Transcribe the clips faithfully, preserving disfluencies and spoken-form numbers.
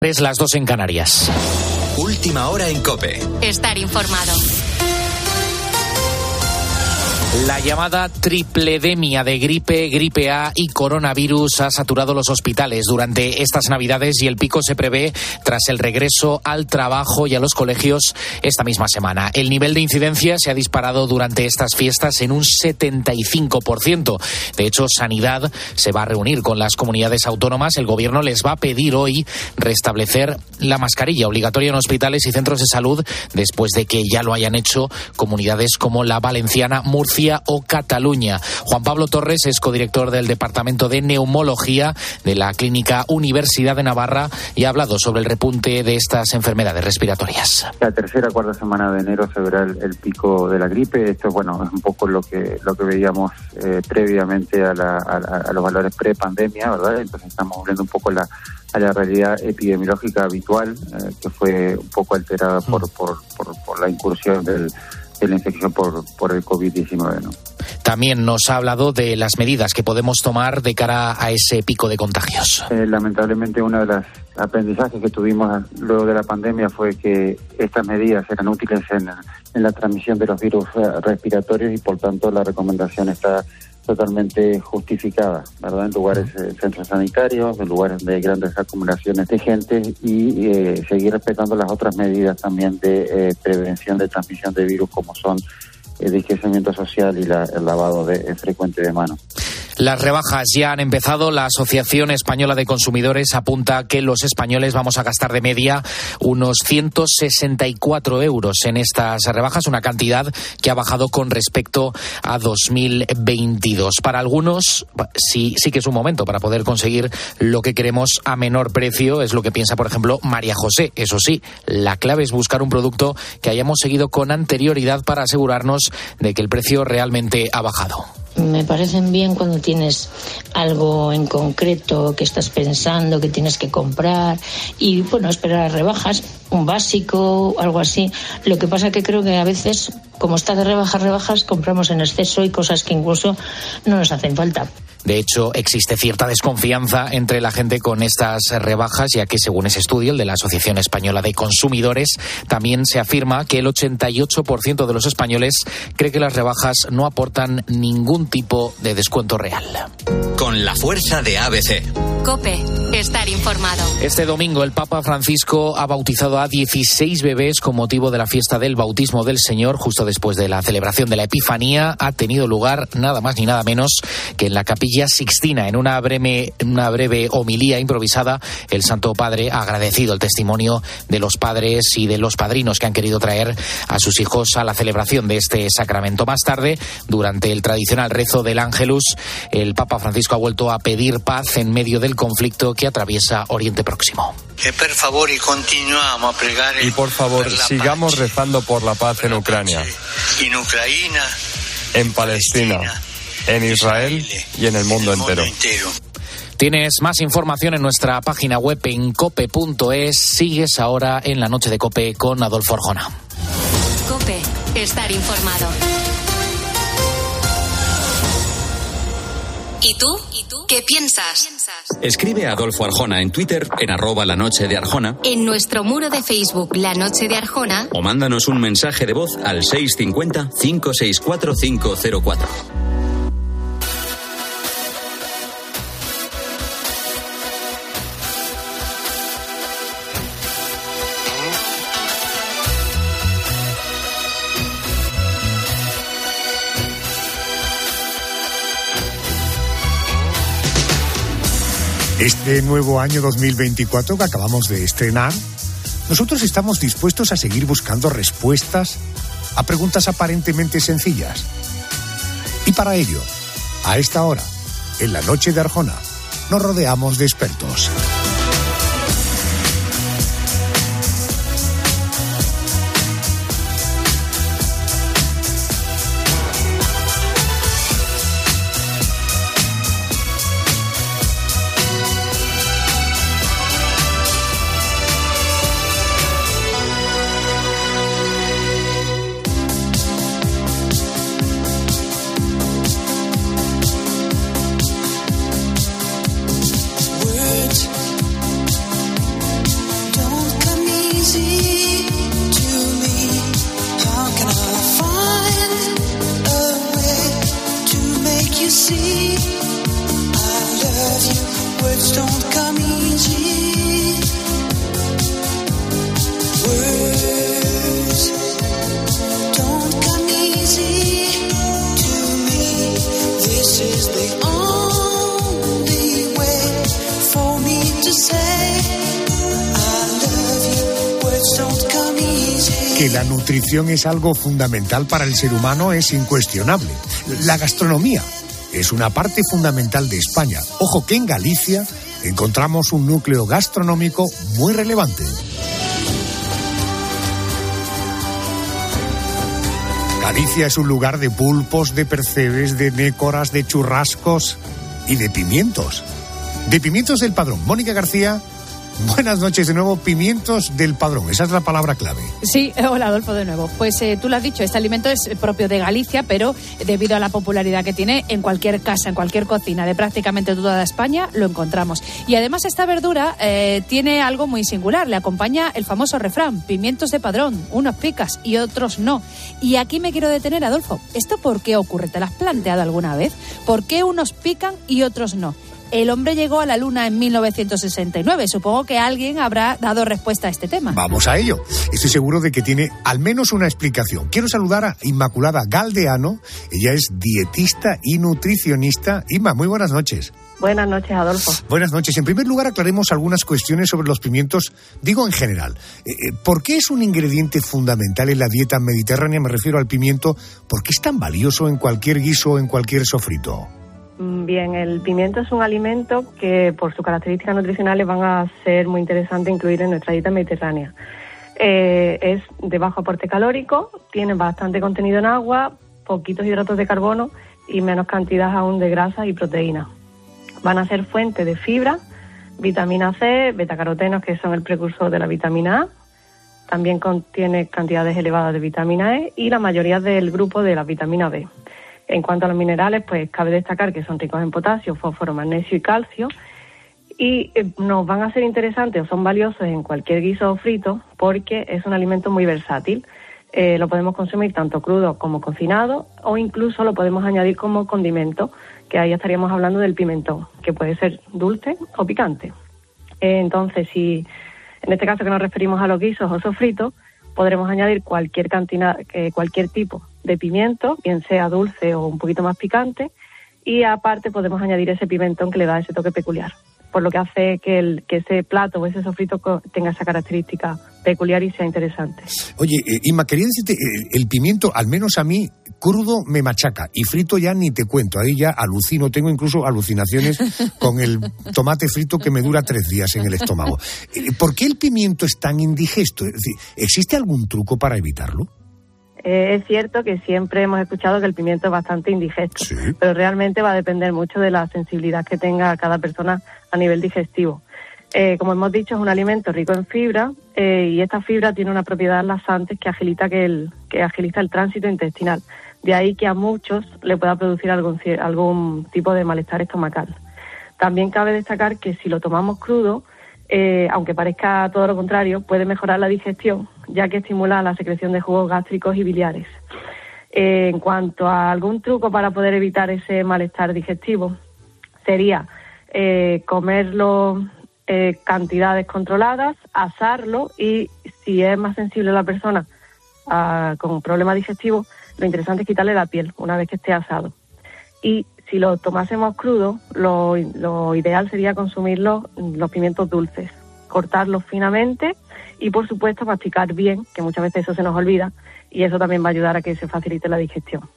Es las dos en Canarias. Última hora en COPE. Estar informado. La llamada tripledemia de gripe, gripe A y coronavirus ha saturado los hospitales durante estas Navidades y el pico se prevé tras el regreso al trabajo y a los colegios esta misma semana. El nivel de incidencia se ha disparado durante estas fiestas en un setenta y cinco por ciento. De hecho, Sanidad se va a reunir con las comunidades autónomas. El gobierno les va a pedir hoy restablecer la mascarilla obligatoria en hospitales y centros de salud después de que ya lo hayan hecho comunidades como la valenciana, Murcia o Cataluña. Juan Pablo Torres es codirector del Departamento de Neumología de la Clínica Universidad de Navarra y ha hablado sobre el repunte de estas enfermedades respiratorias. La tercera, cuarta semana de enero se verá el, el pico de la gripe. Esto, bueno, es un poco lo que lo que veíamos eh, previamente a, la, a, a los valores pre-pandemia, ¿verdad? Entonces estamos volviendo un poco la, a la realidad epidemiológica habitual, eh, que fue un poco alterada por, por, por, por la incursión del de la infección por, por el covid diecinueve, ¿no? También nos ha hablado de las medidas que podemos tomar de cara a ese pico de contagios. Eh, lamentablemente, uno de los aprendizajes que tuvimos luego de la pandemia fue que estas medidas eran útiles en, en la transmisión de los virus respiratorios y, por tanto, la recomendación está totalmente justificada, ¿verdad? En lugares, eh, centros sanitarios, en lugares de grandes acumulaciones de gente y eh, seguir respetando las otras medidas también de eh, prevención de transmisión de virus, como son el distanciamiento social y la, el lavado de, el frecuente de manos. Las rebajas ya han empezado. La Asociación Española de Consumidores apunta que los españoles vamos a gastar de media unos ciento sesenta y cuatro euros en estas rebajas, una cantidad que ha bajado con respecto a dos mil veintidós. Para algunos sí, sí que es un momento para poder conseguir lo que queremos a menor precio, es lo que piensa, por ejemplo, María José. Eso sí, la clave es buscar un producto que hayamos seguido con anterioridad para asegurarnos de que el precio realmente ha bajado. Me parecen bien cuando tienes algo en concreto que estás pensando, que tienes que comprar y, bueno, esperar a rebajas, un básico, algo así. Lo que pasa que creo que a veces, como está de rebajas, rebajas, compramos en exceso y cosas que incluso no nos hacen falta. De hecho, existe cierta desconfianza entre la gente con estas rebajas, ya que según ese estudio, el de la Asociación Española de Consumidores, también se afirma que el ochenta y ocho por ciento de los españoles cree que las rebajas no aportan ningún tipo de descuento real. Con la fuerza de A B C. COPE. Estar informado. Este domingo el Papa Francisco ha bautizado a dieciséis bebés con motivo de la fiesta del bautismo del Señor. Justo después de la celebración de la Epifanía ha tenido lugar nada más ni nada menos que en la capilla Sixtina. En una breve, una breve homilía improvisada, el Santo Padre ha agradecido el testimonio de los padres y de los padrinos que han querido traer a sus hijos a la celebración de este sacramento. Más tarde, durante el tradicional rezo del Ángelus, el Papa Francisco ha vuelto a pedir paz en medio del conflicto que atraviesa Oriente Próximo. Y por favor, y por favor sigamos rezando por la paz en Ucrania, en Ucrania, en Palestina, en Israel y en el mundo entero. Tienes más información en nuestra página web en cope punto es. Sigues ahora en la noche de COPE con Adolfo Arjona. COPE. Estar informado. ¿Y tú? ¿Y tú? ¿Qué piensas? Escribe a Adolfo Arjona en Twitter, en arroba la noche de Arjona, en nuestro muro de Facebook La Noche de Arjona, o mándanos un mensaje de voz al seis cinco cero cinco seis cuatro cinco cero cuatro. Este nuevo año dos mil veinticuatro que acabamos de estrenar, nosotros estamos dispuestos a seguir buscando respuestas a preguntas aparentemente sencillas. Y para ello, a esta hora, en la noche de Arjona, nos rodeamos de expertos. Que la nutrición es algo fundamental para el ser humano es incuestionable. La gastronomía es una parte fundamental de España. Ojo que en Galicia encontramos un núcleo gastronómico muy relevante. Galicia es un lugar de pulpos, de percebes, de nécoras, de churrascos y de pimientos. De pimientos del Padrón. Mónica García, buenas noches de nuevo. Pimientos del Padrón, esa es la palabra clave. Sí, hola Adolfo de nuevo. Pues eh, tú lo has dicho, este alimento es propio de Galicia, pero debido a la popularidad que tiene en cualquier casa, en cualquier cocina de prácticamente toda España, lo encontramos. Y además esta verdura eh, tiene algo muy singular, le acompaña el famoso refrán, pimientos de Padrón, unos picas y otros no. Y aquí me quiero detener, Adolfo, ¿esto por qué ocurre? ¿Te lo has planteado alguna vez? ¿Por qué unos pican y otros no? El hombre llegó a la luna en mil novecientos sesenta y nueve. Supongo que alguien habrá dado respuesta a este tema. Vamos a ello. Estoy seguro de que tiene al menos una explicación. Quiero saludar a Inmaculada Galdeano. Ella es dietista y nutricionista. Inma, muy buenas noches. Buenas noches, Adolfo. Buenas noches. En primer lugar, aclaremos algunas cuestiones sobre los pimientos, digo en general. ¿Por qué es un ingrediente fundamental en la dieta mediterránea? Me refiero al pimiento. ¿Por qué es tan valioso en cualquier guiso o en cualquier sofrito? Bien, el pimiento es un alimento que por sus características nutricionales van a ser muy interesante incluir en nuestra dieta mediterránea. Eh, es de bajo aporte calórico, tiene bastante contenido en agua, poquitos hidratos de carbono y menos cantidad aún de grasas y proteínas. Van a ser fuente de fibra, vitamina C, betacarotenos que son el precursor de la vitamina A. También contiene cantidades elevadas de vitamina E y la mayoría del grupo de la vitamina B. En cuanto a los minerales, pues cabe destacar que son ricos en potasio, fósforo, magnesio y calcio. Y nos van a ser interesantes o son valiosos en cualquier guiso o frito porque es un alimento muy versátil. Eh, lo podemos consumir tanto crudo como cocinado o incluso lo podemos añadir como condimento, que ahí estaríamos hablando del pimentón, que puede ser dulce o picante. Eh, entonces, si en este caso que nos referimos a los guisos o sofritos, podremos añadir cualquier cantidad, eh, cualquier tipo de pimiento, bien sea dulce o un poquito más picante, y aparte podemos añadir ese pimentón que le da ese toque peculiar, por lo que hace que, el, que ese plato o ese sofrito tenga esa característica peculiar y sea interesante. Oye, eh, Inma, quería decirte, eh, el pimiento, al menos a mí, crudo me machaca, y frito ya ni te cuento, ahí ya alucino, tengo incluso alucinaciones con el tomate frito que me dura tres días en el estómago. Eh, ¿Por qué el pimiento es tan indigesto? Es decir, ¿existe algún truco para evitarlo? Eh, es cierto que siempre hemos escuchado que el pimiento es bastante indigesto, sí, pero realmente va a depender mucho de la sensibilidad que tenga cada persona a nivel digestivo. Eh, como hemos dicho, es un alimento rico en fibra eh, y esta fibra tiene una propiedad laxante que agiliza, que el, que agiliza el tránsito intestinal. De ahí que a muchos le pueda producir algún, algún tipo de malestar estomacal. También cabe destacar que si lo tomamos crudo, eh, aunque parezca todo lo contrario, puede mejorar la digestión, ya que estimula la secreción de jugos gástricos y biliares. Eh, en cuanto a algún truco para poder evitar ese malestar digestivo, sería eh, comerlo eh, cantidades controladas, asarlo y si es más sensible la persona a, con problemas digestivos, lo interesante es quitarle la piel una vez que esté asado. Y si lo tomásemos crudo, lo, lo ideal sería consumir los, los pimientos dulces, cortarlos finamente y, por supuesto, masticar bien, que muchas veces eso se nos olvida, y eso también va a ayudar a que se facilite la digestión.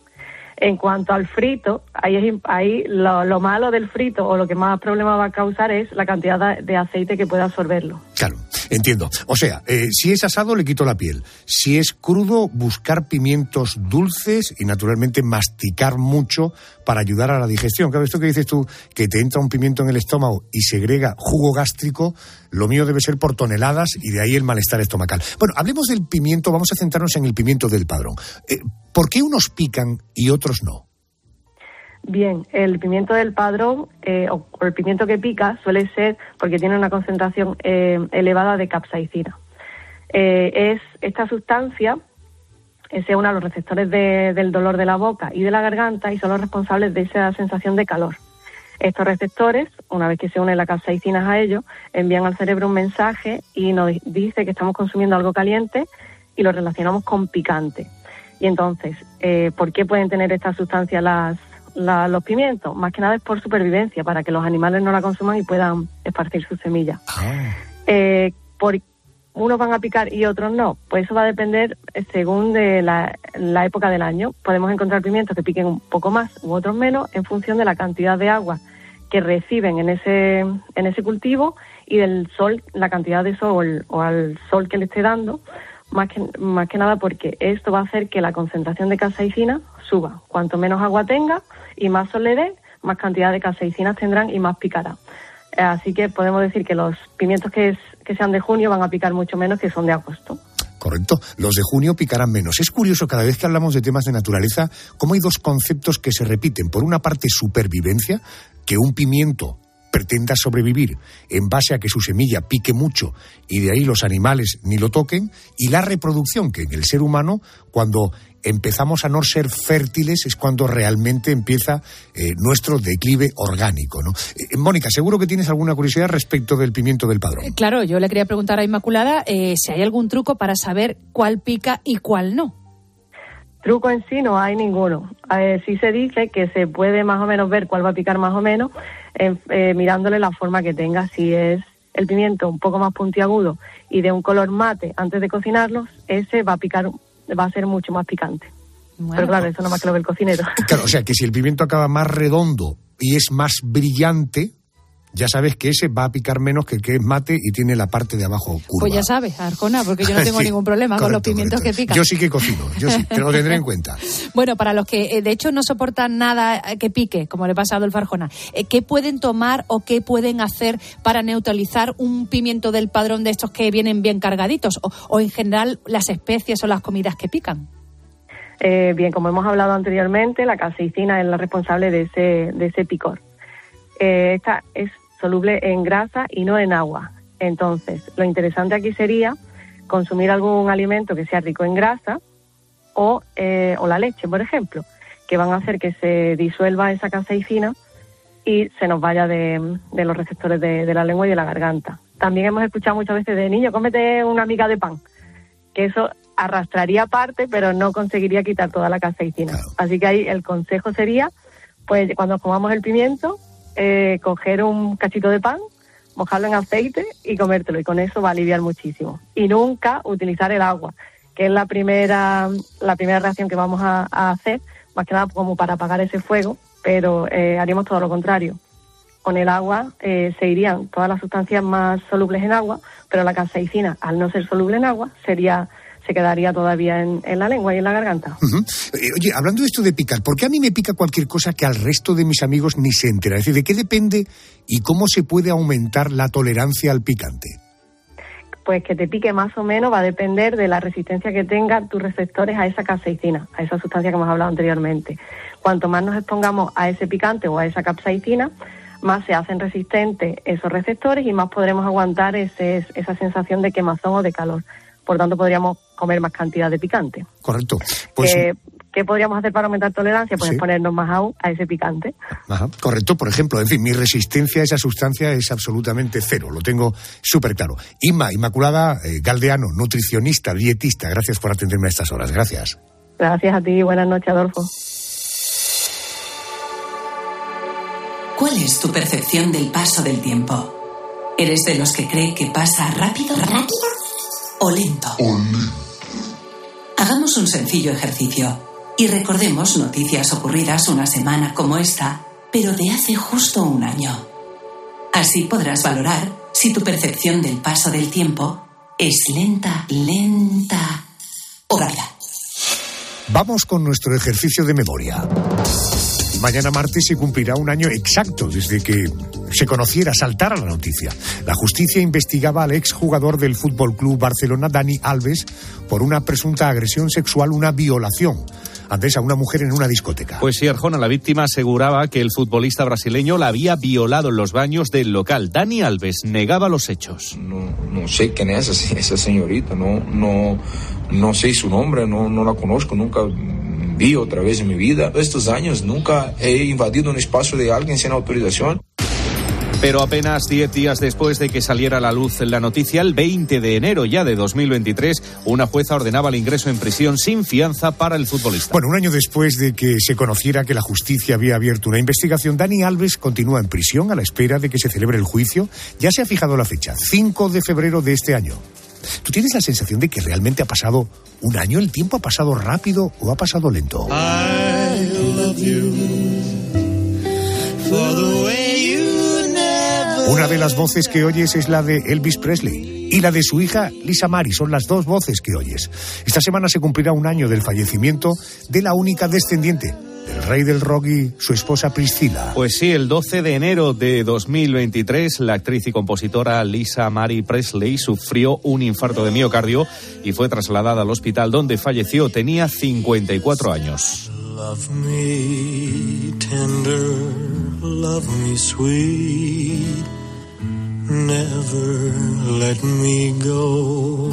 En cuanto al frito, ahí, es, ahí lo, lo malo del frito o lo que más problema va a causar es la cantidad de aceite que pueda absorberlo. Claro, entiendo. O sea, eh, si es asado le quito la piel, si es crudo buscar pimientos dulces y naturalmente masticar mucho para ayudar a la digestión. Claro, esto que dices tú, que te entra un pimiento en el estómago y segrega jugo gástrico, lo mío debe ser por toneladas y de ahí el malestar estomacal. Bueno, hablemos del pimiento, vamos a centrarnos en el pimiento del Padrón. Eh, ¿Por qué unos pican y otros no? Bien, el pimiento del Padrón, eh, o el pimiento que pica, suele ser porque tiene una concentración eh, elevada de capsaicina. Eh, es esta sustancia eh, se une a los receptores de, del dolor de la boca y de la garganta y son los responsables de esa sensación de calor. Estos receptores, una vez que se unen las capsaicinas a ellos, envían al cerebro un mensaje y nos dice que estamos consumiendo algo caliente y lo relacionamos con picante. Y entonces, eh, ¿por qué pueden tener esta sustancia las, la, los pimientos? Más que nada es por supervivencia, para que los animales no la consuman y puedan esparcir sus semillas. Ah. Eh, por, unos van a picar y otros no. Pues eso va a depender según de la, la época del año. Podemos encontrar pimientos que piquen un poco más u otros menos en función de la cantidad de agua que reciben en ese, en ese cultivo y del sol, la cantidad de sol o al sol que le esté dando, más que, más que nada porque esto va a hacer que la concentración de capsaicina suba. Cuanto menos agua tenga y más sol le dé, más cantidad de capsaicinas tendrán y más picará. Así que podemos decir que los pimientos que, es, que sean de junio van a picar mucho menos que son de agosto. Correcto, los de junio picarán menos. Es curioso, cada vez que hablamos de temas de naturaleza, cómo hay dos conceptos que se repiten. Por una parte, supervivencia, que un pimiento pretenda sobrevivir en base a que su semilla pique mucho y de ahí los animales ni lo toquen, y la reproducción, que en el ser humano, cuando empezamos a no ser fértiles, es cuando realmente empieza eh, nuestro declive orgánico, ¿no? Eh, Mónica, seguro que tienes alguna curiosidad respecto del pimiento del padrón. Claro, yo le quería preguntar a Inmaculada eh, si hay algún truco para saber cuál pica y cuál no. Truco en sí no hay ninguno. Eh, sí se dice que se puede más o menos ver cuál va a picar más o menos eh, eh, mirándole la forma que tenga. Si es el pimiento un poco más puntiagudo y de un color mate antes de cocinarlo, ese va a picar, va a ser mucho más picante. Bueno, pero claro, eso no más que lo ve el cocinero. Claro, o sea que si el pimiento acaba más redondo y es más brillante, ya sabes que ese va a picar menos que el que es mate y tiene la parte de abajo curva. Pues ya sabes, Arjona, porque yo no tengo sí, ningún problema correcto, con los pimientos correcto. que pican. Yo sí que cocino, yo sí, te lo tendré en cuenta. Bueno, para los que de hecho no soportan nada que pique, como le pasa a Adolfo Arjona, ¿qué pueden tomar o qué pueden hacer para neutralizar un pimiento del padrón de estos que vienen bien cargaditos? O, o en general las especies o las comidas que pican. Eh, bien, como hemos hablado anteriormente, la capsaicina es la responsable de ese, de ese picor. Eh, esta es soluble en grasa y no en agua. Entonces, lo interesante aquí sería consumir algún alimento que sea rico en grasa o, eh, o la leche, por ejemplo, que van a hacer que se disuelva esa capsaicina y se nos vaya de, de los receptores de, de la lengua y de la garganta. También hemos escuchado muchas veces de niño, cómete una miga de pan, que eso arrastraría parte, pero no conseguiría quitar toda la capsaicina. Claro. Así que ahí el consejo sería, pues cuando comamos el pimiento, Eh, coger un cachito de pan, mojarlo en aceite y comértelo, y con eso va a aliviar muchísimo. Y nunca utilizar el agua, que es la primera la primera reacción que vamos a, a hacer, más que nada como para apagar ese fuego, pero eh, haríamos todo lo contrario. Con el agua eh, se irían todas las sustancias más solubles en agua, pero la capsaicina, al no ser soluble en agua, sería... se quedaría todavía en, en la lengua y en la garganta. Uh-huh. Oye, hablando de esto de picar, ¿por qué a mí me pica cualquier cosa que al resto de mis amigos ni se entera? Es decir, ¿de qué depende y cómo se puede aumentar la tolerancia al picante? Pues que te pique más o menos va a depender de la resistencia que tengan tus receptores a esa capsaicina, a esa sustancia que hemos hablado anteriormente. Cuanto más nos expongamos a ese picante o a esa capsaicina, más se hacen resistentes esos receptores y más podremos aguantar ese, esa sensación de quemazón o de calor. Por tanto, podríamos comer más cantidad de picante. Correcto. Pues, eh, ¿qué podríamos hacer para aumentar tolerancia? Pues sí, exponernos más aún a ese picante. Ajá, correcto. Por ejemplo, en fin, mi resistencia a esa sustancia es absolutamente cero. Lo tengo súper claro. Inma, Inmaculada eh, Galdeano, nutricionista, dietista. Gracias por atenderme a estas horas. Gracias. Gracias a ti. Buenas noches, Adolfo. ¿Cuál es tu percepción del paso del tiempo? ¿Eres de los que cree que pasa rápido, rápido? O lento. Hagamos un sencillo ejercicio y recordemos noticias ocurridas una semana como esta, pero de hace justo un año. Así podrás valorar si tu percepción del paso del tiempo es lenta, lenta o rápida. Vamos con nuestro ejercicio de memoria. Mañana martes se cumplirá un año exacto desde que se conociera, saltara la noticia. La justicia investigaba al exjugador del Fútbol Club Barcelona, Dani Alves, por una presunta agresión sexual, una violación. Antes, a una mujer en una discoteca. Pues sí, Arjona, la víctima aseguraba que el futbolista brasileño la había violado en los baños del local. Dani Alves negaba los hechos. No, no sé quién es esa, esa señorita, no, no, no sé su nombre, no, no la conozco, nunca vi otra vez en mi vida. Estos años nunca he invadido un espacio de alguien sin autorización. Pero apenas diez días después de que saliera a la luz la noticia, el veinte de enero ya de dos mil veintitrés, una jueza ordenaba el ingreso en prisión sin fianza para el futbolista. Bueno, un año después de que se conociera que la justicia había abierto una investigación, Dani Alves continúa en prisión a la espera de que se celebre el juicio. Ya se ha fijado la fecha, cinco de febrero de este año. ¿Tú tienes la sensación de que realmente ha pasado un año? ¿El tiempo ha pasado rápido o ha pasado lento? I love you for the way you never... Una de las voces que oyes es la de Elvis Presley y la de su hija Lisa Marie. Son las dos voces que oyes. Esta semana se cumplirá un año del fallecimiento de la única descendiente el rey del rock y su esposa Priscila. Pues sí, el doce de enero de dos mil veintitrés, la actriz y compositora Lisa Marie Presley sufrió un infarto de miocardio y fue trasladada al hospital donde falleció. Tenía cincuenta y cuatro años. Love me tender, love me sweet, never let me go.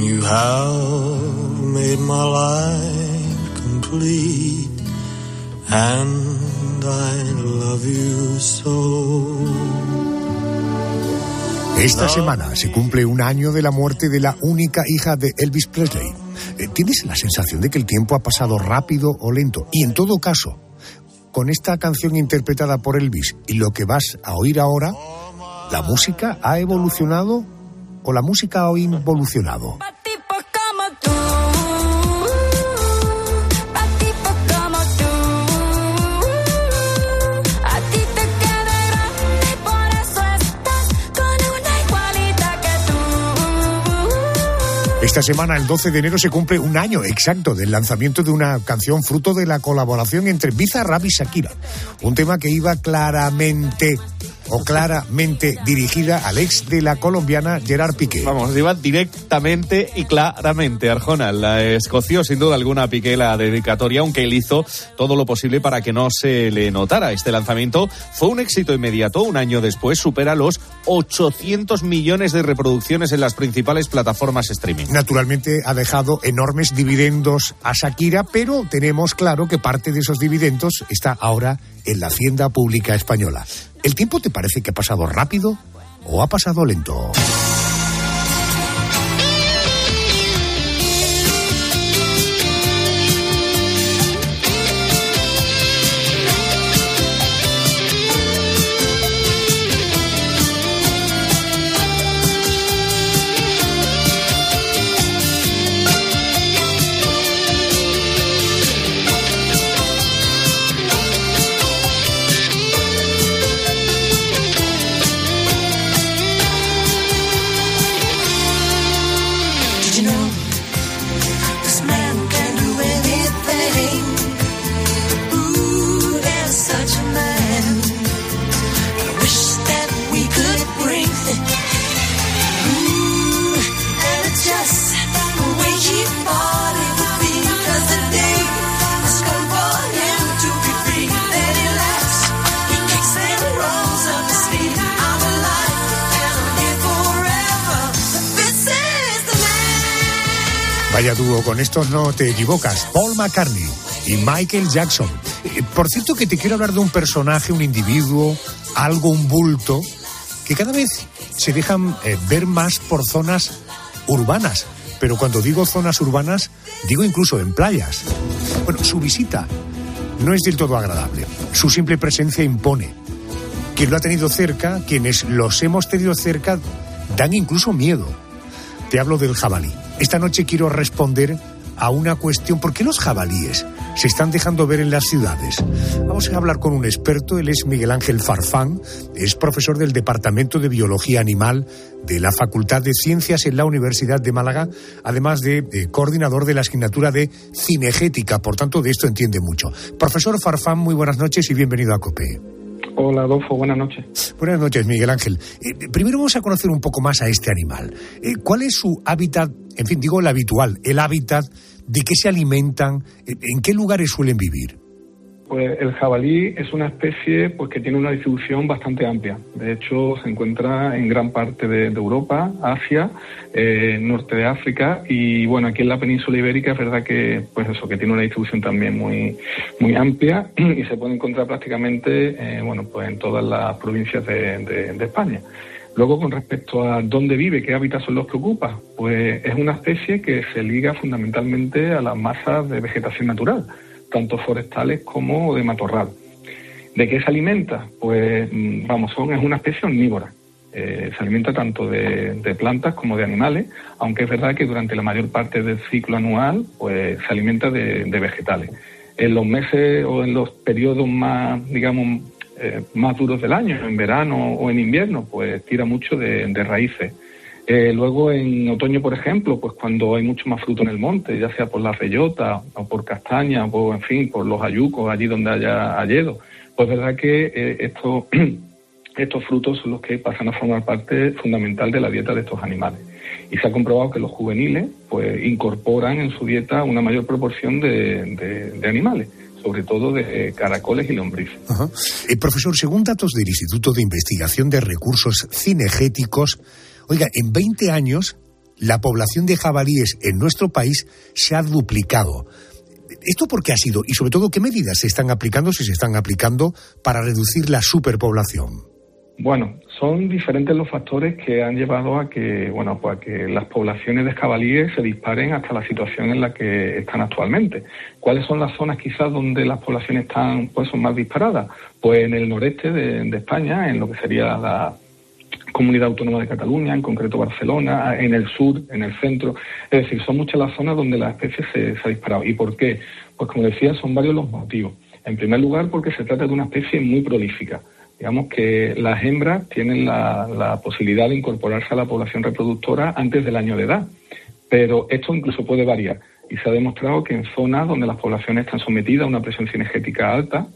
You have made my life and I love you so. Esta semana se cumple un año de la muerte de la única hija de Elvis Presley. ¿Tienes la sensación de que el tiempo ha pasado rápido o lento? Y en todo caso, con esta canción interpretada por Elvis y lo que vas a oír ahora, ¿la música ha evolucionado o la música ha involucionado? Esta semana, el doce de enero, se cumple un año exacto del lanzamiento de una canción fruto de la colaboración entre Bizarrap y Shakira. Un tema que iba claramente o claramente dirigida al ex de la colombiana Gerard Piqué. Vamos, iba directamente y claramente. Arjona la escoció sin duda alguna a Piqué la dedicatoria, aunque él hizo todo lo posible para que no se le notara. Este lanzamiento fue un éxito inmediato. Un año después supera los ochocientos millones de reproducciones en las principales plataformas streaming. Naturalmente ha dejado enormes dividendos a Shakira, pero tenemos claro que parte de esos dividendos está ahora en la hacienda pública española. ¿El tiempo te parece que ha pasado rápido o ha pasado lento? Vaya dúo, con estos no te equivocas. Paul McCartney y Michael Jackson. Por cierto, que te quiero hablar de un personaje, un individuo, algo, un bulto, que cada vez se dejan eh, ver más por zonas urbanas. Pero cuando digo zonas urbanas, digo incluso en playas. Bueno, su visita no es del todo agradable. Su simple presencia impone. Quien lo ha tenido cerca, quienes los hemos tenido cerca, dan incluso miedo. Te hablo del jabalí. Esta noche quiero responder a una cuestión. ¿Por qué los jabalíes se están dejando ver en las ciudades? Vamos a hablar con un experto. Él es Miguel Ángel Farfán. Es profesor del Departamento de Biología Animal de la Facultad de Ciencias en la Universidad de Málaga, además de eh, coordinador de la asignatura de cinegética. Por tanto, de esto entiende mucho. Profesor Farfán, muy buenas noches y bienvenido a COPE. Hola, Adolfo, buenas noches. Buenas noches, Miguel Ángel. Eh, primero vamos a conocer un poco más a este animal. Eh, ¿Cuál es su hábitat? En fin, digo el habitual, el hábitat, ¿de qué se alimentan? ¿En qué lugares suelen vivir? Pues el jabalí es una especie pues que tiene una distribución bastante amplia. De hecho, se encuentra en gran parte de, de Europa, Asia, eh, norte de África y bueno, aquí en la península ibérica es verdad que pues eso, que tiene una distribución también muy, muy amplia y se puede encontrar prácticamente eh, bueno, pues en todas las provincias de, de, de España. Luego, con respecto a dónde vive, qué hábitats son los que ocupa, pues es una especie que se liga fundamentalmente a las masas de vegetación natural, tanto forestales como de matorral. ¿De qué se alimenta? Pues, vamos, son, es una especie omnívora. Eh, se alimenta tanto de, de plantas como de animales, aunque es verdad que durante la mayor parte del ciclo anual pues se alimenta de, de vegetales. En los meses o en los periodos más, digamos, eh, más duros del año, en verano o en invierno, pues tira mucho de, de raíces. Eh, luego en otoño, por ejemplo, pues cuando hay mucho más fruto en el monte, ya sea por la bellota o por castañas o, en fin, por los hayucos, allí donde haya hayedo, pues es verdad que eh, estos... Estos frutos son los que pasan a formar parte fundamental de la dieta de estos animales. Y se ha comprobado que los juveniles pues incorporan en su dieta una mayor proporción de, de, de animales, sobre todo de caracoles y lombrices. Ajá. Eh, profesor, según datos del Instituto de Investigación de Recursos Cinegéticos, oiga, en veinte años la población de jabalíes en nuestro país se ha duplicado. ¿Esto por qué ha sido? Y sobre todo, ¿qué medidas se están aplicando, si se están aplicando, para reducir la superpoblación? Bueno, son diferentes los factores que han llevado a que, bueno, pues a que las poblaciones de jabalíes se disparen hasta la situación en la que están actualmente. ¿Cuáles son las zonas quizás donde las poblaciones están, pues, son más disparadas? Pues en el noreste de, de España, en lo que sería la Comunidad Autónoma de Cataluña, en concreto Barcelona, en el sur, en el centro. Es decir, son muchas las zonas donde la especie se, se ha disparado. ¿Y por qué? Pues como decía, son varios los motivos. En primer lugar, porque se trata de una especie muy prolífica. Digamos que las hembras tienen la, la posibilidad de incorporarse a la población reproductora antes del año de edad, pero esto incluso puede variar. Y se ha demostrado que en zonas donde las poblaciones están sometidas a una presión cinegética alta,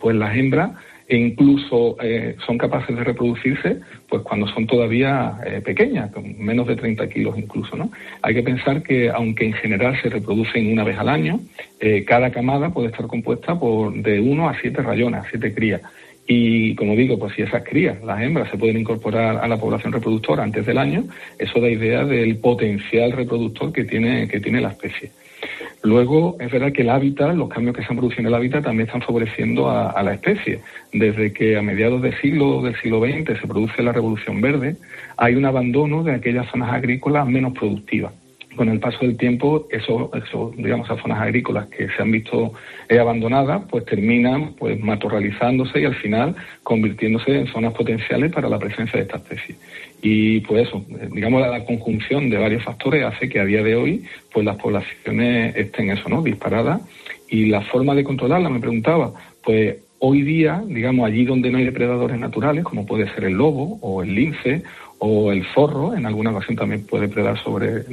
pues las hembras incluso eh, son capaces de reproducirse pues cuando son todavía eh, pequeñas, con menos de treinta kilos incluso, ¿no? Hay que pensar que, aunque en general se reproducen una vez al año, eh, cada camada puede estar compuesta por de uno a siete rayonas, siete crías. Y, como digo, pues si esas crías, las hembras, se pueden incorporar a la población reproductora antes del año, eso da idea del potencial reproductor que tiene, que tiene la especie. Luego, es verdad que el hábitat, los cambios que se han producido en el hábitat también están favoreciendo a, a la especie. Desde que a mediados del siglo, del siglo veinte se produce la Revolución Verde, hay un abandono de aquellas zonas agrícolas menos productivas. Con el paso del tiempo, esos, esos, digamos, esas zonas agrícolas que se han visto abandonadas, pues terminan pues matorralizándose y al final convirtiéndose en zonas potenciales para la presencia de esta especie. Y pues eso, digamos, la conjunción de varios factores hace que a día de hoy pues las poblaciones estén eso, ¿no?, disparadas. Y la forma de controlarla, me preguntaba, pues hoy día, digamos, allí donde no hay depredadores naturales, como puede ser el lobo o el lince o el zorro, en alguna ocasión también puede predar sobre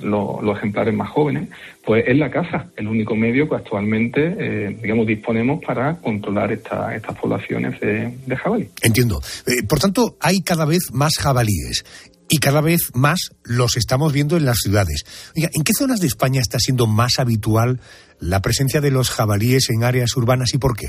lo, los ejemplares más jóvenes, pues es la caza, el único medio que actualmente, eh, digamos, disponemos para controlar esta, estas poblaciones de, de jabalí. Entiendo. Eh, por tanto, hay cada vez más jabalíes y cada vez más los estamos viendo en las ciudades. Oiga, ¿en qué zonas de España está siendo más habitual la presencia de los jabalíes en áreas urbanas y por qué?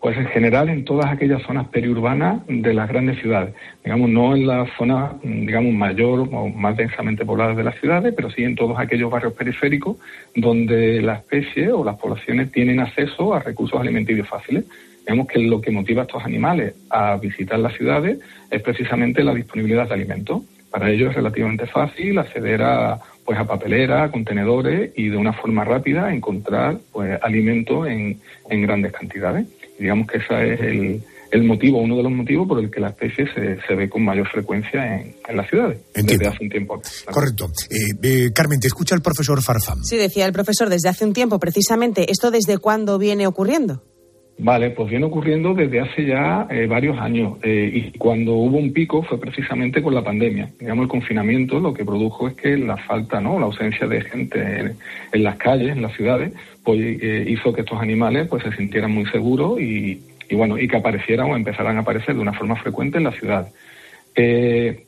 Pues en general en todas aquellas zonas periurbanas de las grandes ciudades. Digamos, no en las zonas, digamos, mayor o más densamente pobladas de las ciudades, pero sí en todos aquellos barrios periféricos donde la especie o las poblaciones tienen acceso a recursos alimenticios fáciles. Digamos que lo que motiva a estos animales a visitar las ciudades es precisamente la disponibilidad de alimentos. Para ellos es relativamente fácil acceder a, pues, a papeleras, a contenedores y de una forma rápida encontrar, pues, alimentos en, en grandes cantidades. Digamos que ese es el, el motivo, uno de los motivos por el que la especie se, se ve con mayor frecuencia en, en las ciudades. Entiendo. Desde hace un tiempo. Claro. Correcto. Eh, eh, Carmen, te escucha el profesor Farfán. Sí, decía el profesor, desde hace un tiempo, precisamente. ¿Esto desde cuándo viene ocurriendo? Vale, pues viene ocurriendo desde hace ya eh, varios años. Eh, y cuando hubo un pico fue precisamente con la pandemia. Digamos, el confinamiento lo que produjo es que la falta, ¿no?, la ausencia de gente en, en las calles, en las ciudades, pues eh, hizo que estos animales pues se sintieran muy seguros y, y, bueno, y que aparecieran o empezaran a aparecer de una forma frecuente en la ciudad. Eh,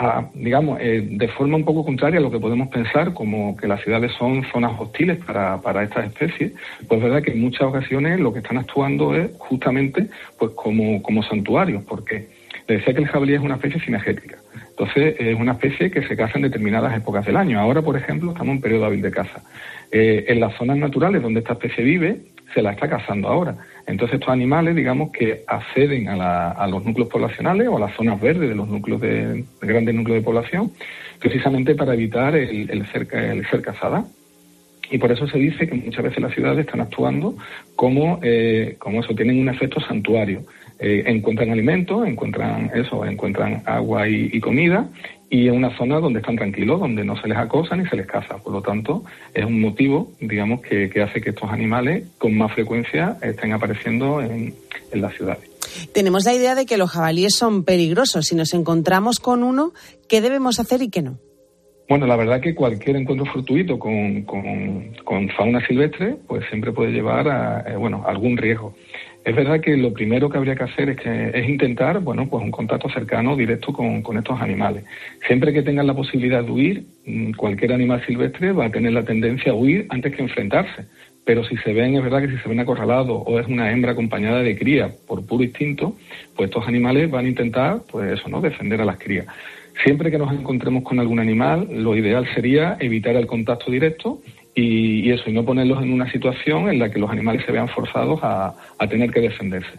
A, digamos, eh, de forma un poco contraria a lo que podemos pensar, como que las ciudades son zonas hostiles para, para estas especies, pues es verdad que en muchas ocasiones lo que están actuando es justamente pues como, como santuarios, porque le decía que el jabalí es una especie cinegética. Entonces, es una especie que se caza en determinadas épocas del año. Ahora, por ejemplo, estamos en periodo hábil de caza. Eh, en las zonas naturales donde esta especie vive, se la está cazando ahora. Entonces, estos animales, digamos, que acceden a, la, a los núcleos poblacionales o a las zonas verdes de los núcleos de, de grandes núcleos de población, precisamente para evitar el, el, cerca, el ser cazada. Y por eso se dice que muchas veces las ciudades están actuando como, eh, como eso, tienen un efecto santuario. eh, encuentran alimentos, encuentran eso, encuentran agua y, y comida, y en una zona donde están tranquilos, donde no se les acosa ni se les caza. Por lo tanto, es un motivo, digamos, que, que hace que estos animales con más frecuencia estén apareciendo en, en las ciudades. Tenemos la idea de que los jabalíes son peligrosos. Si nos encontramos con uno, ¿qué debemos hacer y qué no? Bueno, la verdad que cualquier encuentro fortuito con, con, con fauna silvestre pues siempre puede llevar a eh, bueno, algún riesgo. Es verdad que lo primero que habría que hacer es, que, es intentar bueno, pues un contacto cercano, directo con, con estos animales. Siempre que tengan la posibilidad de huir, cualquier animal silvestre va a tener la tendencia a huir antes que enfrentarse. Pero si se ven, es verdad que si se ven acorralados o es una hembra acompañada de cría por puro instinto, pues estos animales van a intentar, pues eso, ¿no?, defender a las crías. Siempre que nos encontremos con algún animal, lo ideal sería evitar el contacto directo y, y eso, y no ponerlos en una situación en la que los animales se vean forzados a, a tener que defenderse.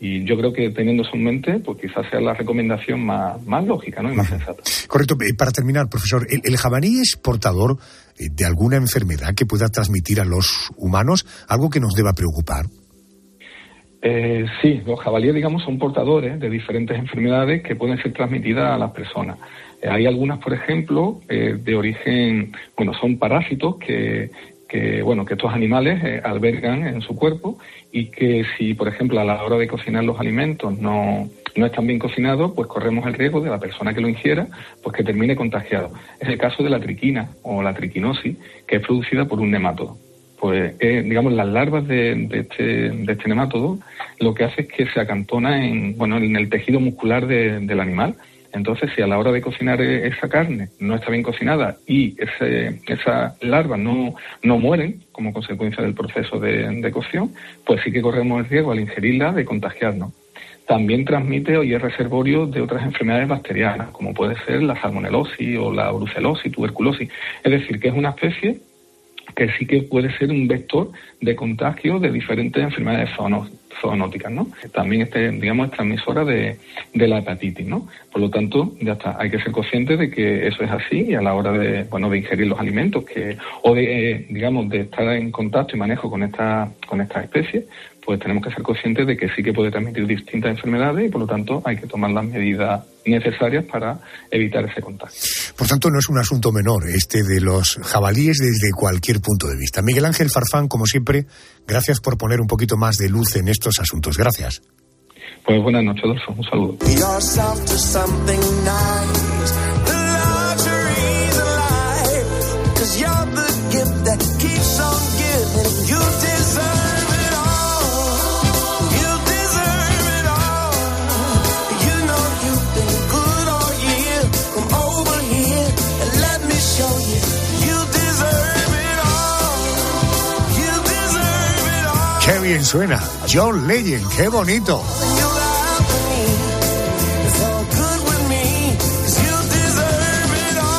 Y yo creo que teniendo eso en mente, pues quizás sea la recomendación más, más lógica, ¿no?, y más sensata. Correcto. Para terminar, profesor, ¿el, el jabalí es portador de alguna enfermedad que pueda transmitir a los humanos? ¿Algo que nos deba preocupar? Eh, sí, los jabalíes, digamos, son portadores de diferentes enfermedades que pueden ser transmitidas a las personas. Eh, hay algunas, por ejemplo, eh, de origen, bueno, son parásitos que... que bueno que estos animales eh, albergan en su cuerpo y que si, por ejemplo, a la hora de cocinar los alimentos no, no están bien cocinados, pues corremos el riesgo de la persona que lo ingiera pues que termine contagiado. Es el caso de la triquina o la triquinosis, que es producida por un nematodo. Pues, eh, digamos, las larvas de, de, este, de este nematodo lo que hace es que se acantona en, bueno, en el tejido muscular de, del animal. Entonces, si a la hora de cocinar esa carne no está bien cocinada y esas larvas no, no mueren como consecuencia del proceso de, de cocción, pues sí que corremos el riesgo al ingerirla de contagiarnos. También transmite o es reservorio de otras enfermedades bacterianas, como puede ser la salmonelosis o la brucelosis, tuberculosis. Es decir, que es una especie que sí que puede ser un vector de contagio de diferentes enfermedades zoonóticas, ¿no? También, este, digamos, es transmisora de, de la hepatitis, ¿no? Por lo tanto, ya está, hay que ser conscientes de que eso es así y a la hora de, bueno, de ingerir los alimentos que o de, eh, digamos, de estar en contacto y manejo con esta, con estas especies, pues tenemos que ser conscientes de que sí que puede transmitir distintas enfermedades y, por lo tanto, hay que tomar las medidas necesarias para evitar ese contagio. Por tanto, no es un asunto menor este de los jabalíes desde cualquier punto de vista. Miguel Ángel Farfán, como siempre, gracias por poner un poquito más de luz en estos asuntos. Gracias. Pues buenas noches, Adolfo. Un saludo. Qué bien suena, John Legend, qué bonito.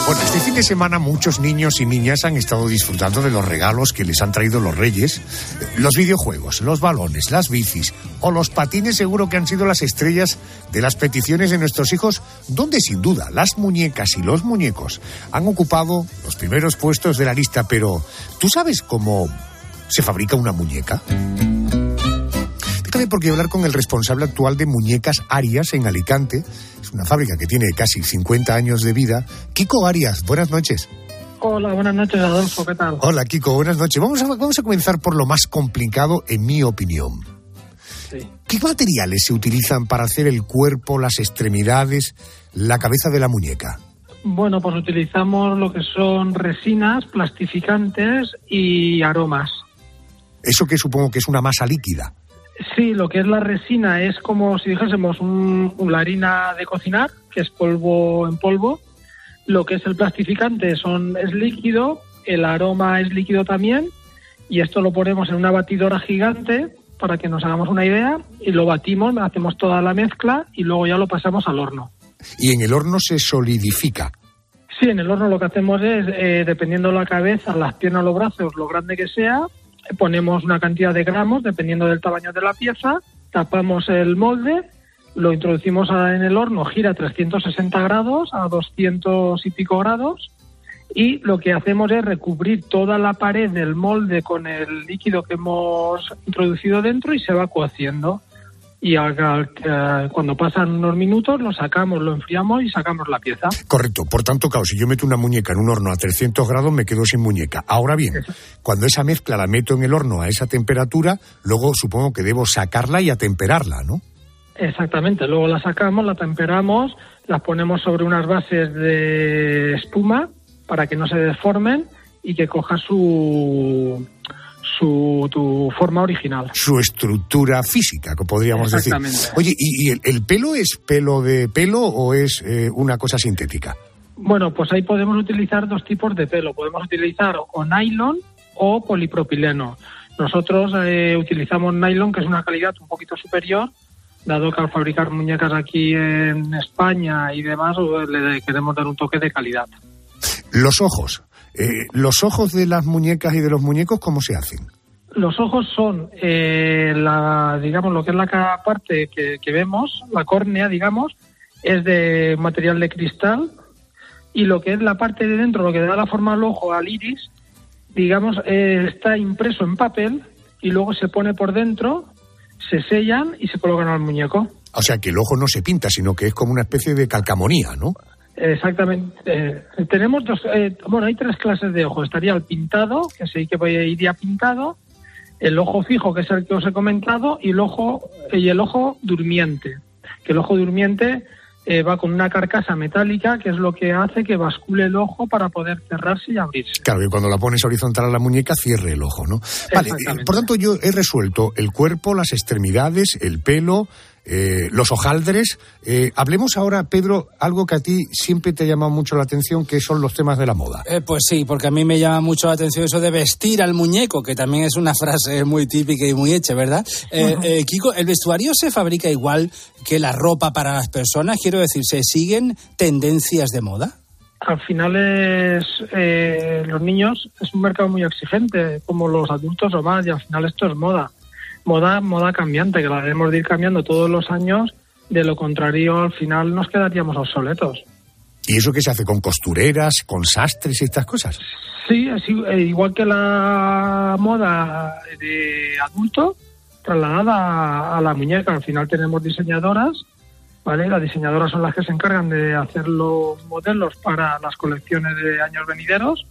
Bueno, este fin de semana muchos niños y niñas han estado disfrutando de los regalos que les han traído los reyes. Los videojuegos, los balones, las bicis o los patines seguro que han sido las estrellas de las peticiones de nuestros hijos, donde sin duda las muñecas y los muñecos han ocupado los primeros puestos de la lista. Pero, ¿tú sabes cómo se fabrica una muñeca? Déjame porque hablar con el responsable actual de Muñecas Arias en Alicante. Es una fábrica que tiene casi cincuenta años de vida. Kiko Arias, buenas noches. Hola, buenas noches, Adolfo, ¿qué tal? Hola, Kiko, buenas noches. Vamos a, vamos a comenzar por lo más complicado, en mi opinión. Sí. ¿Qué materiales se utilizan para hacer el cuerpo, las extremidades, la cabeza de la muñeca? Bueno, pues utilizamos lo que son resinas, plastificantes y aromas. Eso que supongo que es una masa líquida. Sí, lo que es la resina es como si dijésemos un, una harina de cocinar, que es polvo en polvo. Lo que es el plastificante son, es líquido, el aroma es líquido también, y esto lo ponemos en una batidora gigante para que nos hagamos una idea, y lo batimos, hacemos toda la mezcla y luego ya lo pasamos al horno. ¿Y en el horno se solidifica? Sí, en el horno lo que hacemos es, eh, dependiendo la cabeza, las piernas, los brazos, lo grande que sea, ponemos una cantidad de gramos, dependiendo del tamaño de la pieza, tapamos el molde, lo introducimos en el horno, gira trescientos sesenta grados a doscientos y pico grados, y lo que hacemos es recubrir toda la pared del molde con el líquido que hemos introducido dentro y se va cociendo. y haga, eh, cuando pasan unos minutos lo sacamos, lo enfriamos y sacamos la pieza. Correcto. Por tanto, claro, si yo meto una muñeca en un horno a trescientos grados me quedo sin muñeca. Ahora bien, eso. Cuando esa mezcla la meto en el horno a esa temperatura, luego supongo que debo sacarla y atemperarla, ¿no? Exactamente. Luego la sacamos, la temperamos, las ponemos sobre unas bases de espuma para que no se deformen y que coja su... Su, tu forma original. Su estructura física, que podríamos decir. Oye, ¿y, y el, el pelo es pelo de pelo o es eh, una cosa sintética? Bueno, pues ahí podemos utilizar dos tipos de pelo. Podemos utilizar o nylon o polipropileno. Nosotros eh, utilizamos nylon, que es una calidad un poquito superior, dado que al fabricar muñecas aquí en España y demás, le queremos dar un toque de calidad. Los ojos. Eh, ¿Los ojos de las muñecas y de los muñecos cómo se hacen? Los ojos son, eh, la, digamos, lo que es la parte que, que vemos, la córnea, digamos, es de material de cristal, y lo que es la parte de dentro, lo que da la forma al ojo, al iris, digamos, eh, está impreso en papel y luego se pone por dentro, se sellan y se colocan al muñeco. O sea que el ojo no se pinta, sino que es como una especie de calcamonía, ¿no? Exactamente. Eh, tenemos dos, eh, bueno, hay tres clases de ojo. Estaría el pintado, que sí que iría pintado, el ojo fijo, que es el que os he comentado, y el ojo y el ojo durmiente. Que el ojo durmiente eh, va con una carcasa metálica, que es lo que hace que bascule el ojo para poder cerrarse y abrirse. Claro, que cuando la pones horizontal a la muñeca cierre el ojo, ¿no? Vale. Eh, por tanto, yo he resuelto el cuerpo, las extremidades, el pelo. Eh, los hojaldres. Eh, hablemos ahora, Pedro, algo que a ti siempre te ha llamado mucho la atención, que son los temas de la moda. Eh, pues sí, porque a mí me llama mucho la atención eso de vestir al muñeco, que también es una frase muy típica y muy hecha, ¿verdad? Eh, uh-huh. eh, Kiko, ¿el vestuario se fabrica igual que la ropa para las personas? Quiero decir, ¿se siguen tendencias de moda? Al final es, eh, los niños es un mercado muy exigente, como los adultos o más, y al final esto es moda. Moda, moda cambiante, que la debemos de ir cambiando todos los años, de lo contrario al final nos quedaríamos obsoletos. ¿Y eso qué se hace? ¿Con costureras, con sastres y estas cosas? Sí, así, igual que la moda de adulto, trasladada a, a la muñeca. Al final tenemos diseñadoras, ¿vale? Las diseñadoras son las que se encargan de hacer los modelos para las colecciones de años venideros,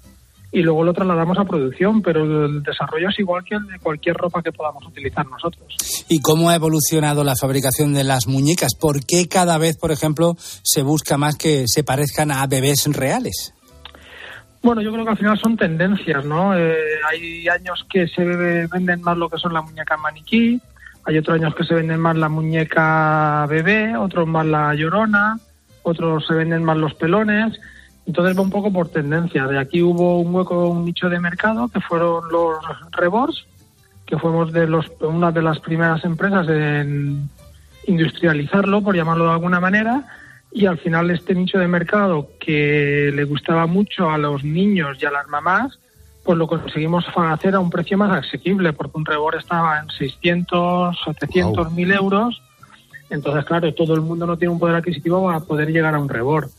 y luego lo trasladamos a producción, pero el desarrollo es igual que el de cualquier ropa que podamos utilizar nosotros. ¿Y cómo ha evolucionado la fabricación de las muñecas? ¿Por qué cada vez, por ejemplo, se busca más que se parezcan a bebés reales? Bueno, yo creo que al final son tendencias, ¿no? Eh, hay años que se venden más lo que son las muñecas maniquí, hay otros años que se venden más la muñeca bebé, otros más la llorona, otros se venden más los pelones. Entonces va un poco por tendencia. De aquí hubo un hueco, un nicho de mercado, que fueron los rebors, que fuimos de los, una de las primeras empresas en industrializarlo, por llamarlo de alguna manera, y al final este nicho de mercado que le gustaba mucho a los niños y a las mamás, pues lo conseguimos hacer a un precio más asequible, porque un rebor estaba en seiscientos, setecientos, wow, mil euros. Entonces, claro, todo el mundo no tiene un poder adquisitivo para poder llegar a un rebor.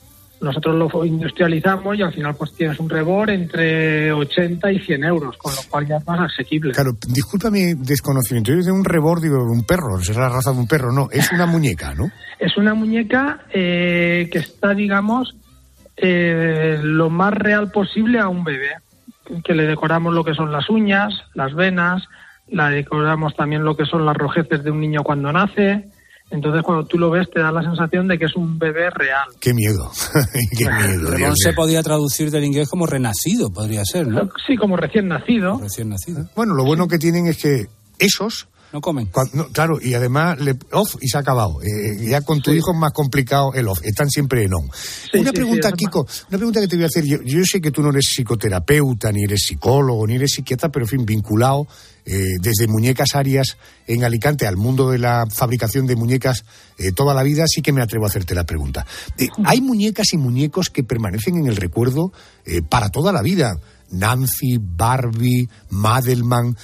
Nosotros lo industrializamos y al final pues tienes un rebor entre ochenta y cien euros, con lo cual ya es más asequible. Claro, disculpa mi desconocimiento. Yo digo un rebor, digo un perro, es la raza de un perro, no, es una muñeca, ¿no? Es una muñeca eh, que está, digamos, eh, lo más real posible a un bebé, que le decoramos lo que son las uñas, las venas, la decoramos también lo que son las rojeces de un niño cuando nace. Entonces, cuando tú lo ves, te da la sensación de que es un bebé real. ¡Qué miedo! ¡Qué miedo! Rebón se podía traducir del inglés como renacido, podría ser, ¿no? Sí, como recién nacido. Como recién nacido. Bueno, lo bueno que tienen es que esos... No comen. Cuando, no, claro, y además, le, off, y se ha acabado. Eh, ya con tu sí. hijo es más complicado el off. Están siempre en on. Sí, una sí, pregunta, sí, Kiko, más. Una pregunta que te voy a hacer. Yo, yo sé que tú no eres psicoterapeuta, ni eres psicólogo, ni eres psiquiatra, pero, en fin, vinculado eh, desde Muñecas Arias en Alicante al mundo de la fabricación de muñecas eh, toda la vida, sí que me atrevo a hacerte la pregunta. Eh, ¿Hay muñecas y muñecos que permanecen en el recuerdo eh, para toda la vida? Nancy, Barbie, Madelman.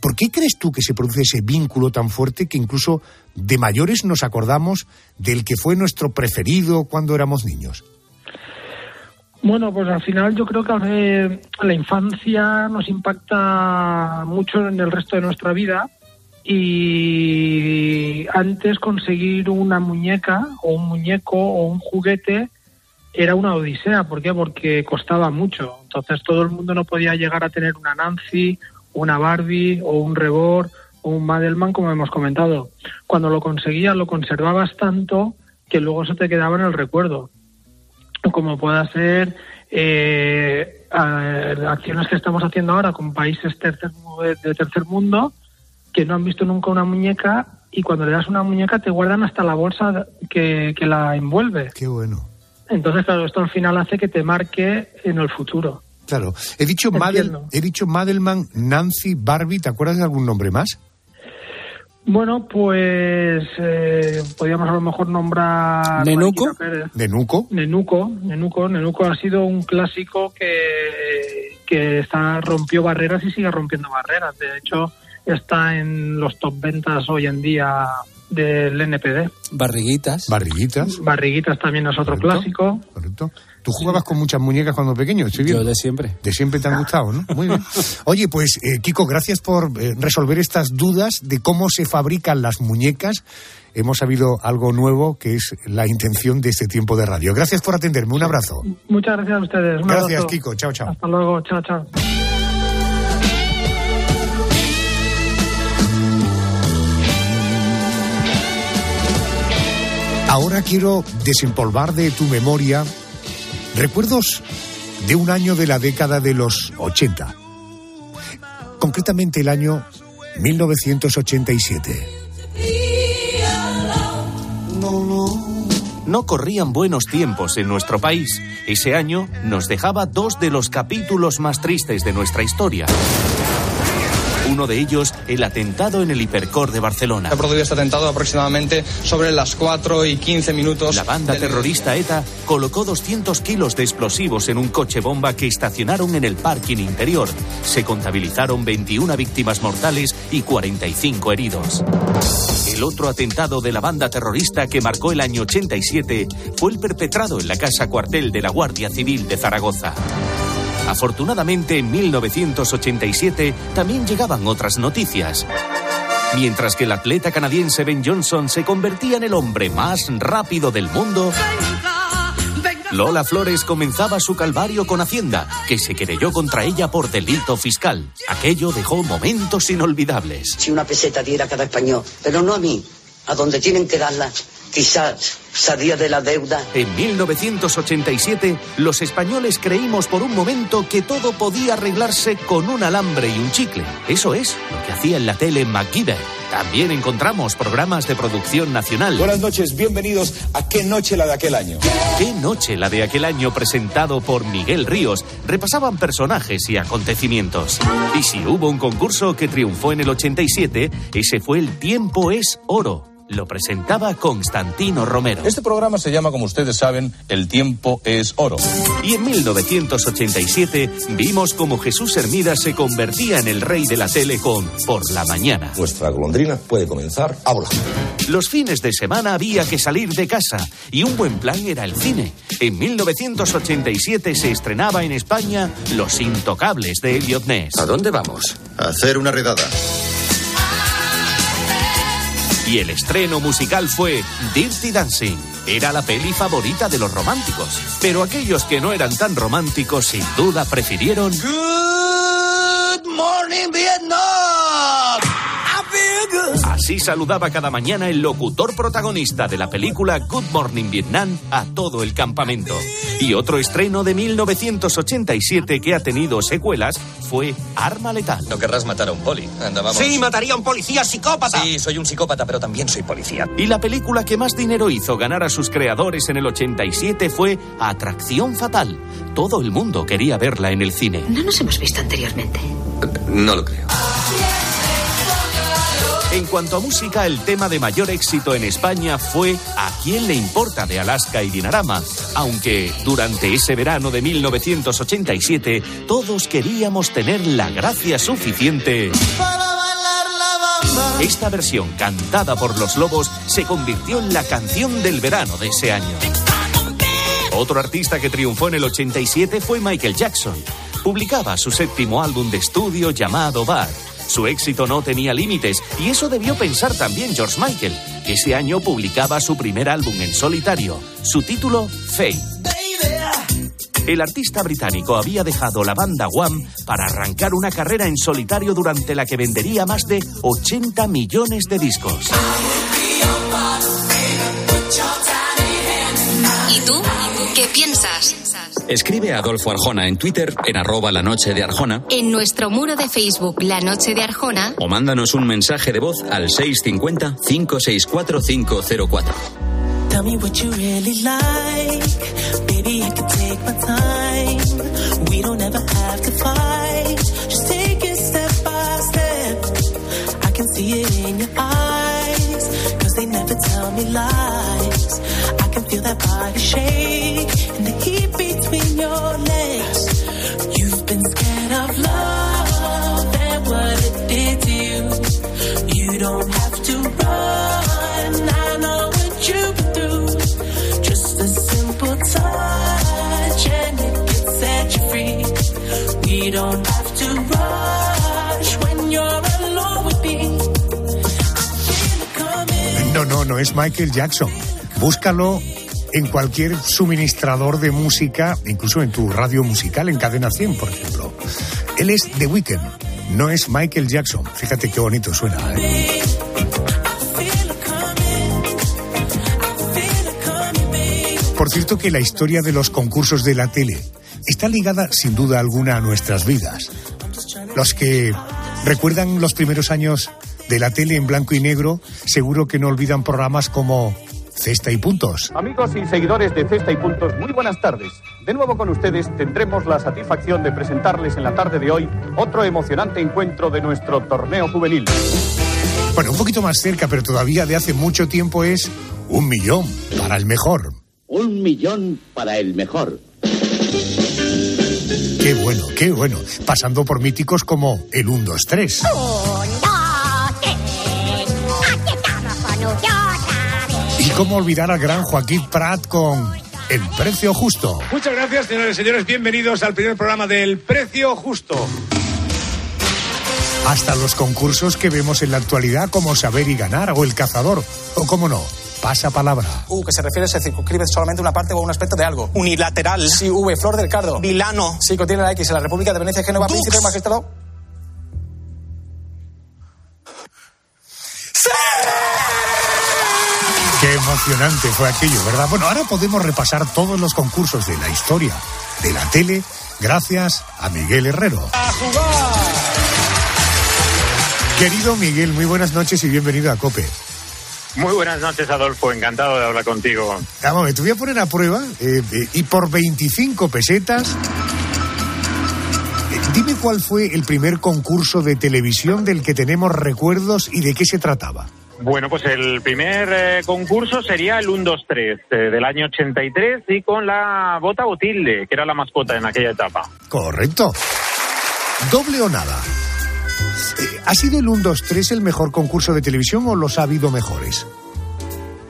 ¿Por qué crees tú que se produce ese vínculo tan fuerte que incluso de mayores nos acordamos del que fue nuestro preferido cuando éramos niños? Bueno, pues al final yo creo que la infancia nos impacta mucho en el resto de nuestra vida y antes conseguir una muñeca o un muñeco o un juguete era una odisea. ¿Por qué? Porque costaba mucho. Entonces todo el mundo no podía llegar a tener una Nancy, una Barbie o un Rebord o un Madelman, como hemos comentado. Cuando lo conseguías lo conservabas tanto que luego se te quedaba en el recuerdo. Como pueda ser eh, acciones que estamos haciendo ahora con países tercer, de tercer mundo que no han visto nunca una muñeca, y cuando le das una muñeca te guardan hasta la bolsa que, que la envuelve. Qué bueno. Entonces, claro, esto al final hace que te marque en el futuro. Claro. He dicho, Madel, he dicho Madelman, Nancy, Barbie, ¿te acuerdas de algún nombre más? Bueno, pues eh, podríamos a lo mejor nombrar... ¿Nenuco? ¿Nenuco? Nenuco, Nenuco, Nenuco ha sido un clásico que, que está, rompió barreras y sigue rompiendo barreras. De hecho, está en los top ventas hoy en día del N P D. Barriguitas. Barriguitas. Barriguitas también es otro correcto, clásico. Correcto. Tú jugabas con muchas muñecas cuando pequeño, ¿sí? Yo de siempre. De siempre te han gustado, ¿no? Muy bien. Oye, pues, eh, Kiko, gracias por eh, resolver estas dudas de cómo se fabrican las muñecas. Hemos sabido algo nuevo, que es la intención de este tiempo de radio. Gracias por atenderme. Un abrazo. Muchas gracias a ustedes. Un gracias, abrazo. Kiko. Chao, chao. Hasta luego. Chao, chao. Ahora quiero desempolvar de tu memoria recuerdos de un año de la década de los ochenta, concretamente el año mil novecientos ochenta y siete. No corrían buenos tiempos en nuestro país. Ese año nos dejaba dos de los capítulos más tristes de nuestra historia. Uno de ellos, el atentado en el Hipercor de Barcelona. Se produjo este atentado aproximadamente sobre las cuatro y quince minutos. La banda terrorista ETA colocó doscientos kilos de explosivos en un coche bomba que estacionaron en el parking interior. Se contabilizaron veintiuna víctimas mortales y cuarenta y cinco heridos. El otro atentado de la banda terrorista que marcó el año ochenta y siete fue el perpetrado en la casa cuartel de la Guardia Civil de Zaragoza. Afortunadamente, en mil novecientos ochenta y siete también llegaban otras noticias. Mientras que el atleta canadiense Ben Johnson se convertía en el hombre más rápido del mundo, Lola Flores comenzaba su calvario con Hacienda, que se querelló contra ella por delito fiscal. Aquello dejó momentos inolvidables. Si una peseta diera a cada español, pero no a mí, a donde tienen que darla, quizás salía de la deuda. En mil novecientos ochenta y siete, los españoles creímos por un momento que todo podía arreglarse con un alambre y un chicle. Eso es lo que hacía en la tele MacGyver. También encontramos programas de producción nacional. Buenas noches, bienvenidos a Qué noche la de aquel año. Qué noche la de aquel año, presentado por Miguel Ríos. Repasaban personajes y acontecimientos. Y si hubo un concurso que triunfó en el ochenta y siete, ese fue El tiempo es oro. Lo presentaba Constantino Romero. Este programa se llama, como ustedes saben, El tiempo es oro. Y en mil novecientos ochenta y siete vimos cómo Jesús Hermida se convertía en el rey de la tele con Por la mañana. Nuestra golondrina puede comenzar a volar. Los fines de semana había que salir de casa y un buen plan era el cine. En mil novecientos ochenta y siete se estrenaba en España Los intocables de Elliot Ness. ¿A dónde vamos? A hacer una redada. Y el estreno musical fue Dirty Dancing. Era la peli favorita de los románticos, pero aquellos que no eran tan románticos sin duda prefirieron Good Morning Vietnam. Así saludaba cada mañana el locutor protagonista de la película Good Morning Vietnam a todo el campamento. Y otro estreno de mil novecientos ochenta y siete que ha tenido secuelas fue Arma letal. No querrás matar a un poli. Anda, vamos. Sí, mataría a un policía psicópata. Sí, soy un psicópata, pero también soy policía. Y la película que más dinero hizo ganar a sus creadores en el ochenta y siete fue Atracción fatal. Todo el mundo quería verla en el cine. No nos hemos visto anteriormente. No lo creo. En cuanto a música, el tema de mayor éxito en España fue ¿A quién le importa?, de Alaska y Dinarama, aunque durante ese verano de mil novecientos ochenta y siete todos queríamos tener la gracia suficiente para bailar la bamba. Esta versión, cantada por Los Lobos, se convirtió en la canción del verano de ese año. Otro artista que triunfó en el ochenta y siete fue Michael Jackson. Publicaba su séptimo álbum de estudio llamado Bad. Su éxito no tenía límites, y eso debió pensar también George Michael, que ese año publicaba su primer álbum en solitario, su título, Faith. El artista británico había dejado la banda Wham para arrancar una carrera en solitario durante la que vendería más de ochenta millones de discos. ¿Y tú? ¿Qué piensas? Escribe a Adolfo Arjona en Twitter, en arroba la noche de Arjona, en nuestro muro de Facebook La Noche de Arjona, o mándanos un mensaje de voz al seis cinco cero, cinco seis cuatro, cinco cero cuatro. Tell me what you really like. Baby, I can take my time. We don't ever have to fight. Just take it step by step. I can see it in your eyes, 'cause they never tell me lies. I can feel that body shake and the heat between your legs. You've been scared of love and what it did to you. You don't have to run. I know what you've been through. Just a simple touch and it can set you free. We don't have to rush when you're alone with me. I feel it coming. No, no, no es Michael Jackson. Búscalo en cualquier suministrador de música, incluso en tu radio musical, en Cadena cien, por ejemplo. Él es The Weeknd, no es Michael Jackson. Fíjate qué bonito suena, ¿eh? Por cierto que la historia de los concursos de la tele está ligada sin duda alguna a nuestras vidas. Los que recuerdan los primeros años de la tele en blanco y negro seguro que no olvidan programas como Cesta y Puntos. Amigos y seguidores de Cesta y Puntos, muy buenas tardes. De nuevo con ustedes tendremos la satisfacción de presentarles en la tarde de hoy otro emocionante encuentro de nuestro torneo juvenil. Bueno, un poquito más cerca, pero todavía de hace mucho tiempo, es un millón para el mejor. Un millón para el mejor. Qué bueno, qué bueno. Pasando por míticos como el uno, dos, tres. Y cómo olvidar al gran Joaquín Prat con El Precio Justo. Muchas gracias, señores y señores. Bienvenidos al primer programa del Precio Justo. Hasta los concursos que vemos en la actualidad como Saber y Ganar o El Cazador. O cómo no, Pasa Palabra. U, que se refiere, se circunscribe solamente una parte o un aspecto de algo. Unilateral. Sí, V, Flor del Cardo. Vilano. Sí, contiene la X. En la República de Venecia, Génova, Príncipe, Magistrado. ¡Sí! Qué emocionante fue aquello, ¿verdad? Bueno, ahora podemos repasar todos los concursos de la historia de la tele gracias a Miguel Herrero. ¡A jugar! Querido Miguel, muy buenas noches y bienvenido a COPE. Muy buenas noches, Adolfo, encantado de hablar contigo. Vamos, te voy a poner a prueba, eh, eh, y por veinticinco pesetas, eh, dime cuál fue el primer concurso de televisión del que tenemos recuerdos y de qué se trataba. Bueno, pues el primer eh, concurso sería el uno, dos, tres, eh, del año ochenta y tres, y con la bota Botilde, que era la mascota en aquella etapa. Correcto. Doble o nada. Eh, ¿Ha sido el uno, dos, tres el mejor concurso de televisión o los ha habido mejores?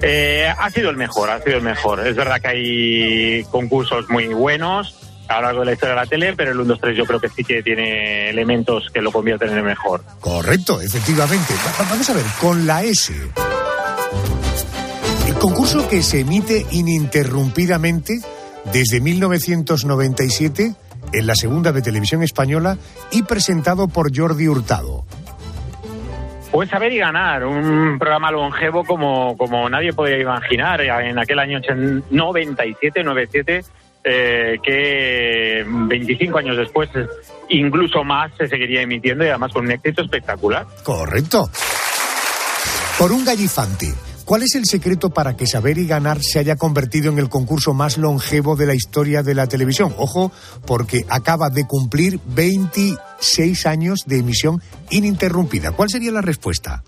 Eh, ha sido el mejor, ha sido el mejor. Es verdad que hay concursos muy buenos a lo largo de la historia de la tele, pero el uno, dos, tres yo creo que sí que tiene elementos que lo convierten en el mejor. Correcto, efectivamente. Vamos a ver, con la S. El concurso que se emite ininterrumpidamente desde mil novecientos noventa y siete... en la segunda de Televisión Española y presentado por Jordi Hurtado. Pues Saber y Ganar, un programa longevo como, como nadie podía imaginar en aquel año noventa y siete, noventa y siete, eh, que veinticinco años después, incluso más, se seguiría emitiendo y además con un éxito espectacular. Correcto. Por un gallifante, ¿cuál es el secreto para que Saber y Ganar se haya convertido en el concurso más longevo de la historia de la televisión? Ojo, porque acaba de cumplir veintiséis años de emisión ininterrumpida. ¿Cuál sería la respuesta?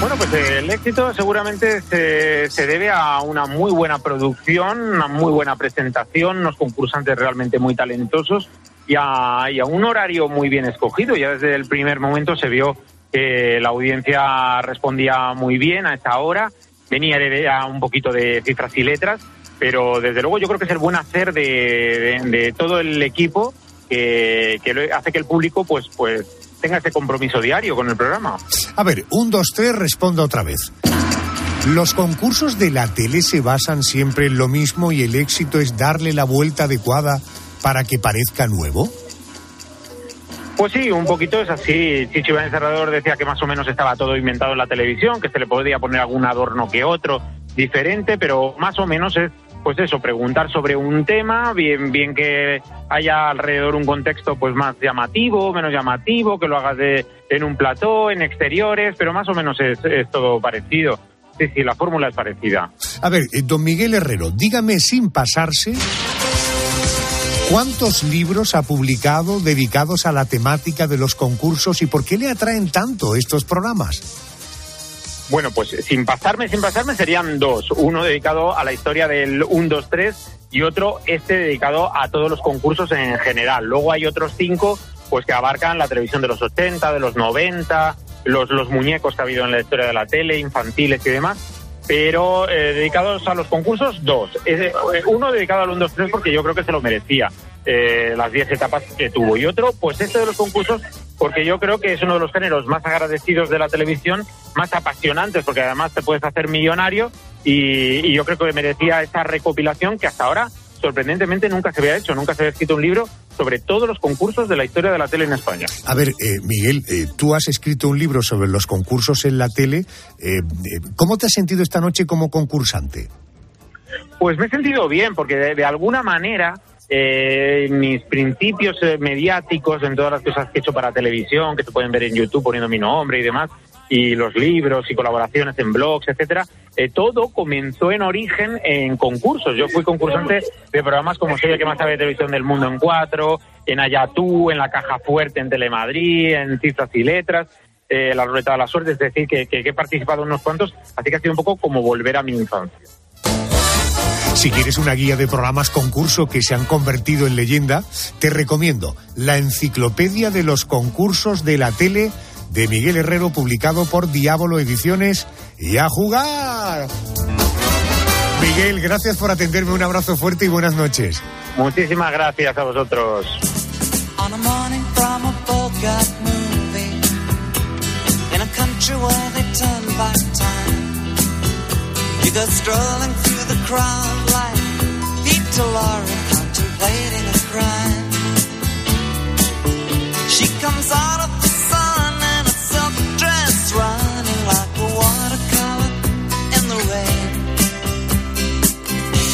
Bueno, pues el éxito seguramente se, se debe a una muy buena producción, una muy buena presentación, unos concursantes realmente muy talentosos y a, y a un horario muy bien escogido. Ya desde el primer momento se vio que la audiencia respondía muy bien a esa hora, venía de, a un poquito de Cifras y Letras, pero desde luego yo creo que es el buen hacer de, de, de todo el equipo que, que hace que el público pues pues tenga ese compromiso diario con el programa. A ver, un, dos, tres, responda otra vez. Los concursos de la tele se basan siempre en lo mismo y el éxito es darle la vuelta adecuada para que parezca nuevo. Pues sí, un poquito es así. Chicho Iván Serrador decía que más o menos estaba todo inventado en la televisión, que se le podía poner algún adorno que otro diferente, pero más o menos es, pues eso, preguntar sobre un tema, bien, bien que haya alrededor un contexto pues más llamativo, menos llamativo, que lo hagas de, en un plató, en exteriores, pero más o menos es, es todo parecido. Sí, sí, la fórmula es parecida. A ver, don Miguel Herrero, dígame sin pasarse... ¿Cuántos libros ha publicado dedicados a la temática de los concursos y por qué le atraen tanto estos programas? Bueno, pues sin pasarme, sin pasarme serían dos. Uno dedicado a la historia del uno, dos, tres y otro este dedicado a todos los concursos en general. Luego hay otros cinco pues que abarcan la televisión de los ochenta, de los noventa, los, los muñecos que ha habido en la historia de la tele, infantiles y demás. Pero eh, dedicados a los concursos, dos. Uno dedicado al uno, dos, tres porque yo creo que se lo merecía, eh, las diez etapas que tuvo. Y otro, pues este de los concursos, porque yo creo que es uno de los géneros más agradecidos de la televisión, más apasionantes, porque además te puedes hacer millonario. Y, y yo creo que merecía esta recopilación que hasta ahora, sorprendentemente, nunca se había hecho. Nunca se había escrito un libro sobre todos los concursos de la historia de la tele en España. A ver, eh, Miguel, eh, tú has escrito un libro sobre los concursos en la tele. Eh, eh, ¿Cómo te has sentido esta noche como concursante? Pues me he sentido bien, porque de, de alguna manera eh, mis principios eh, mediáticos en todas las cosas que he hecho para televisión, que se pueden ver en YouTube poniendo mi nombre y demás, y los libros y colaboraciones en blogs, etcétera, eh, todo comenzó en origen en concursos. Yo fui concursante de programas como Soy el que más sabe de televisión del mundo en cuatro, en Ayatú, en La Caja Fuerte, en Telemadrid, en Cifras y Letras, eh, La Ruleta de la Suerte, es decir, que, que, que he participado en unos cuantos, así que ha sido un poco como volver a mi infancia. Si quieres una guía de programas concurso que se han convertido en leyenda, te recomiendo La Enciclopedia de los Concursos de la Tele, de Miguel Herrero, publicado por Diabolo Ediciones. ¡Y a jugar! Miguel, gracias por atenderme. Un abrazo fuerte y buenas noches. Muchísimas gracias a vosotros. Running like a watercolor in the rain.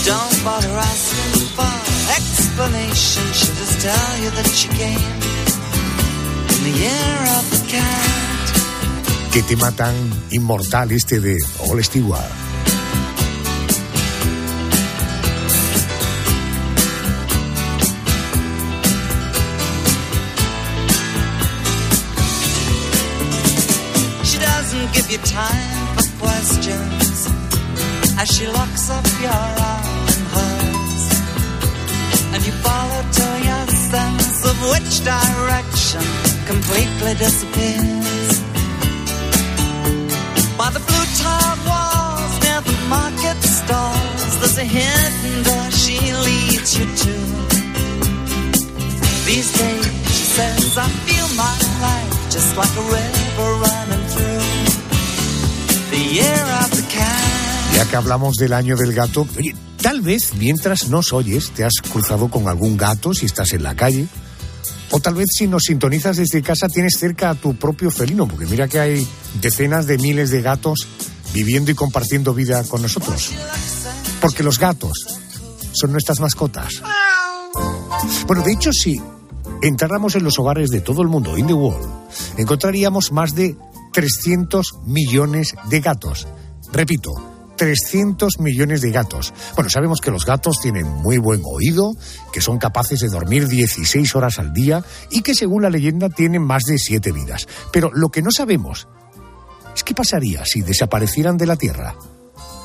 Don't bother asking for explanation. She'll just tell you that she came in the year of the cat. Qué tema tan inmortal este de All Stewart. Give you time for questions as she locks up your arm in hers, and you follow till your sense of which direction completely disappears. By the blue tiled walls near the market stalls, there's a hidden door she leads you to. These days, she says, I feel my life just like a river running through. Ya que hablamos del año del gato, oye, tal vez mientras nos oyes te has cruzado con algún gato si estás en la calle, o tal vez si nos sintonizas desde casa tienes cerca a tu propio felino, porque mira que hay decenas de miles de gatos viviendo y compartiendo vida con nosotros, porque los gatos son nuestras mascotas. Bueno, de hecho, si entráramos en los hogares de todo el mundo, in the world, encontraríamos más de trescientos millones de gatos. Repito, trescientos millones de gatos. Bueno, sabemos que los gatos tienen muy buen oído, que son capaces de dormir dieciséis horas al día y que, según la leyenda, tienen más de siete vidas. Pero lo que no sabemos es qué pasaría si desaparecieran de la Tierra.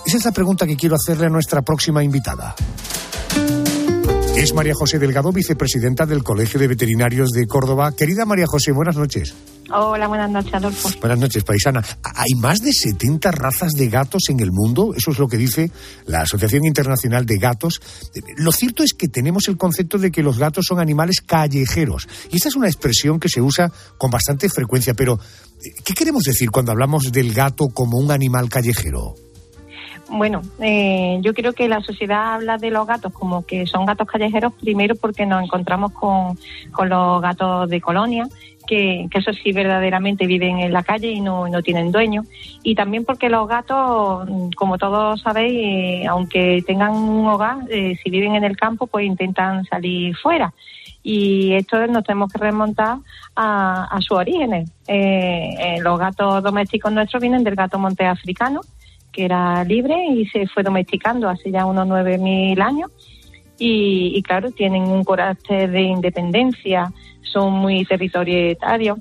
Esa es la pregunta que quiero hacerle a nuestra próxima invitada. Es María José Delgado, vicepresidenta del Colegio de Veterinarios de Córdoba. Querida María José, buenas noches. Hola, buenas noches, Adolfo. Buenas noches, paisana. Hay más de setenta razas de gatos en el mundo, eso es lo que dice la Asociación Internacional de Gatos. Lo cierto es que tenemos el concepto de que los gatos son animales callejeros, y esta es una expresión que se usa con bastante frecuencia, pero ¿qué queremos decir cuando hablamos del gato como un animal callejero? Bueno, eh, yo creo que la sociedad habla de los gatos como que son gatos callejeros, primero porque nos encontramos con, con los gatos de colonia, que, que eso sí verdaderamente viven en la calle y no, no tienen dueño, y también porque los gatos, como todos sabéis, eh, aunque tengan un hogar, eh, si viven en el campo, pues intentan salir fuera. Y esto nos tenemos que remontar a, a sus orígenes. Eh, eh, los gatos domésticos nuestros vienen del gato montés africano, que era libre y se fue domesticando hace ya unos nueve mil años. Y, y claro, tienen un carácter de independencia, son muy territorietarios,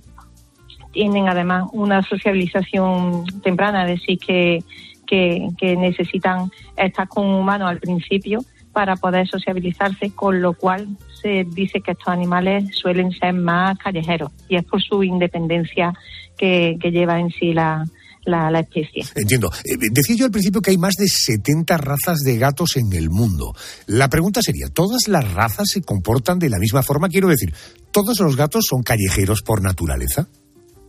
tienen además una sociabilización temprana, es decir, que, que, que necesitan estar con un humano al principio para poder sociabilizarse, con lo cual se dice que estos animales suelen ser más callejeros, y es por su independencia que, que lleva en sí la, la, la especie. Entiendo. Eh, decía yo al principio que hay más de setenta razas de gatos en el mundo. La pregunta sería, ¿todas las razas se comportan de la misma forma? Quiero decir, ¿todos los gatos son callejeros por naturaleza?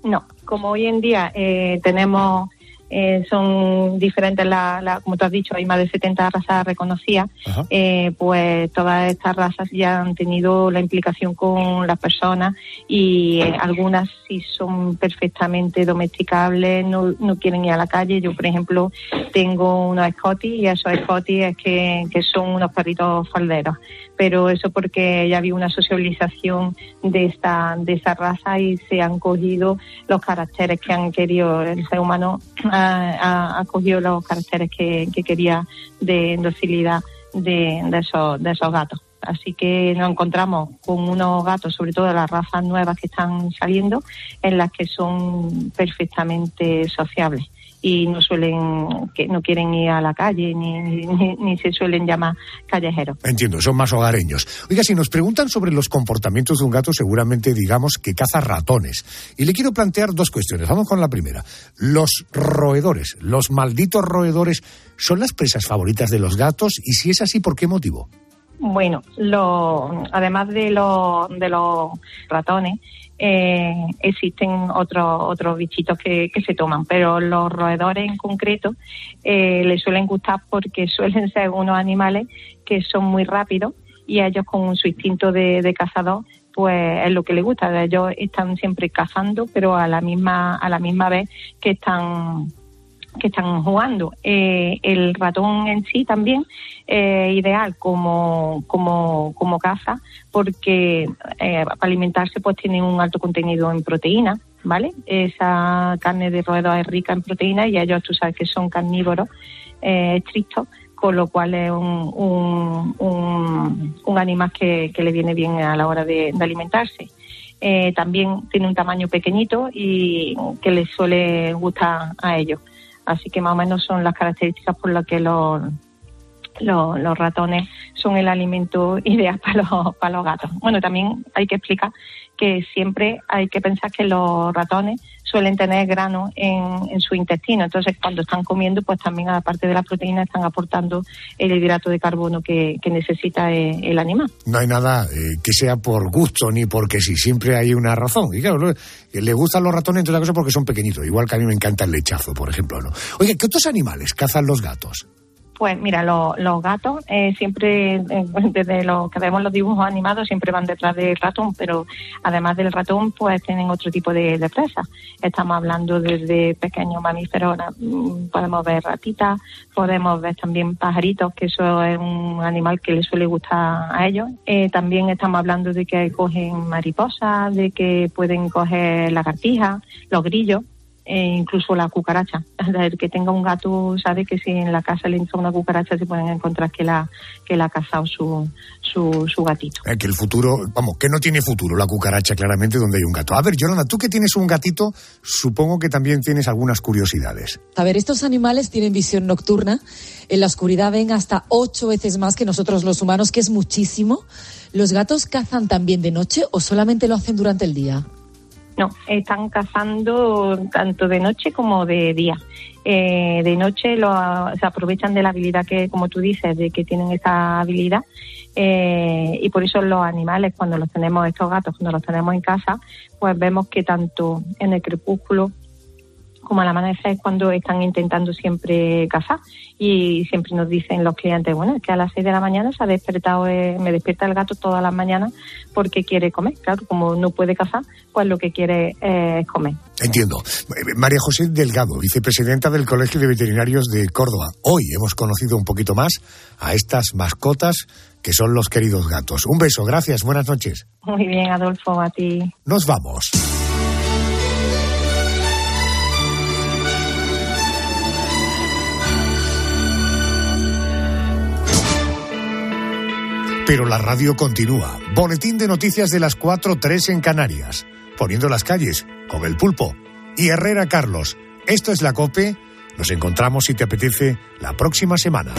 No, como hoy en día eh, tenemos... Eh, son diferentes, la, la, como tú has dicho, hay más de setenta razas reconocidas, eh, pues todas estas razas ya han tenido la implicación con las personas, y eh, algunas sí son perfectamente domesticables, no, no quieren ir a la calle. Yo, por ejemplo, tengo unos escotis, y esos escotis es que, que son unos perritos falderos, pero eso porque ya había una socialización de esta, de esta raza, y se han cogido los caracteres que han querido el ser humano. Ha, ha cogido los caracteres que, que quería de docilidad de, de, esos, de esos gatos. Así que nos encontramos con unos gatos, sobre todo las razas nuevas que están saliendo, en las que son perfectamente sociables y no suelen, que no quieren ir a la calle ni, ni, ni se suelen llamar callejeros. Entiendo, son más hogareños. Oiga, si nos preguntan sobre los comportamientos de un gato, seguramente digamos que caza ratones. Y le quiero plantear dos cuestiones. Vamos con la primera. Los roedores, los malditos roedores, ¿son las presas favoritas de los gatos? Y si es así, ¿por qué motivo? Bueno, lo, además de, lo, de los ratones, eh, existen otros otros bichitos que, que se toman, pero los roedores en concreto eh, les suelen gustar porque suelen ser unos animales que son muy rápidos, y a ellos, con su instinto de, de cazador, pues es lo que les gusta. Ellos están siempre cazando, pero a la misma a la misma vez que están que están jugando. Eh, el ratón en sí también eh, ideal como como como caza, porque eh, para alimentarse pues tiene un alto contenido en proteína, ¿vale? Esa carne de roedor es rica en proteína, y ellos, tú sabes que son carnívoros eh, estrictos, con lo cual es un un, un, un animal que, que le viene bien a la hora de, de alimentarse. Eh, también tiene un tamaño pequeñito y que les suele gustar a ellos. Así que más o menos son las características por las que los, los, los ratones son el alimento ideal para los, para los gatos. Bueno, también hay que explicar que siempre hay que pensar que los ratones suelen tener granos en, en su intestino. Entonces, cuando están comiendo, pues también, aparte de la proteína, están aportando el hidrato de carbono que, que necesita el, el animal. No hay nada eh, que sea por gusto ni porque sí, siempre hay una razón. Y claro, le gustan los ratones, entre otras cosas, porque son pequeñitos. Igual que a mí me encanta el lechazo, por ejemplo, ¿no? Oye, ¿qué otros animales cazan los gatos? Pues mira, lo, los gatos eh, siempre, eh, desde lo que vemos los dibujos animados, siempre van detrás del ratón, pero además del ratón, pues tienen otro tipo de, de presas. Estamos hablando desde pequeños mamíferos, podemos ver ratitas, podemos ver también pajaritos, que eso es un animal que les suele gustar a ellos. Eh, también estamos hablando de que cogen mariposas, de que pueden coger lagartijas, los grillos. E incluso la cucaracha. El que tenga un gato sabe que si en la casa le entra una cucaracha, se pueden encontrar que la que la ha cazado su, su, su gatito. Eh, que el futuro, vamos, que no tiene futuro la cucaracha, claramente, donde hay un gato. A ver, Yolanda, tú que tienes un gatito, supongo que también tienes algunas curiosidades. A ver, estos animales tienen visión nocturna. En la oscuridad ven hasta ocho veces más que nosotros los humanos, que es muchísimo. ¿Los gatos cazan también de noche o solamente lo hacen durante el día? No, están cazando tanto de noche como de día. Eh, de noche lo, se aprovechan de la habilidad que, como tú dices, de que tienen esa habilidad. Eh, y por eso los animales, cuando los tenemos, estos gatos, cuando los tenemos en casa, pues vemos que tanto en el crepúsculo como al amanecer es cuando están intentando siempre cazar. Y siempre nos dicen los clientes, bueno, es que a las seis de la mañana se ha despertado, eh, me despierta el gato todas las mañanas porque quiere comer. Claro, como no puede cazar, pues lo que quiere eh, es comer. Entiendo. María José Delgado, vicepresidenta del Colegio de Veterinarios de Córdoba. Hoy hemos conocido un poquito más a estas mascotas que son los queridos gatos. Un beso, gracias, buenas noches. Muy bien, Adolfo, a ti. Nos vamos. Pero la radio continúa. Boletín de noticias de las cuatro tres en Canarias. Poniendo las calles con el Pulpo y Herrera Carlos. Esto es la COPE. Nos encontramos, si te apetece, la próxima semana.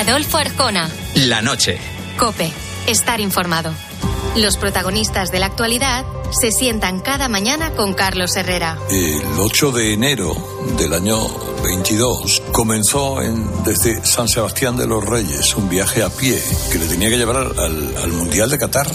Adolfo Arjona. La noche. COPE. Estar informado. Los protagonistas de la actualidad se sientan cada mañana con Carlos Herrera. El ocho de enero del año veintidós comenzó en, desde San Sebastián de los Reyes un viaje a pie que le tenía que llevar al, al Mundial de Qatar.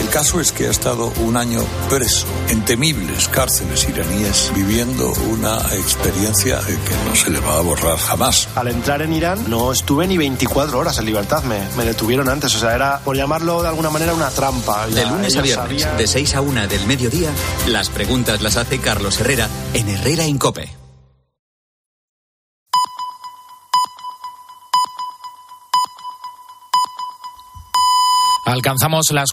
El caso es que ha estado un año preso en temibles cárceles iraníes, viviendo una experiencia que no se le va a borrar jamás. Al entrar en Irán no estuve ni veinticuatro horas en libertad, me, me detuvieron antes, o sea, era, por llamarlo de alguna manera, una trampa. De lunes a viernes, sabían... de seis a una del mediodía, las preguntas las hace Carlos Herrera en Herrera en COPE. Alcanzamos las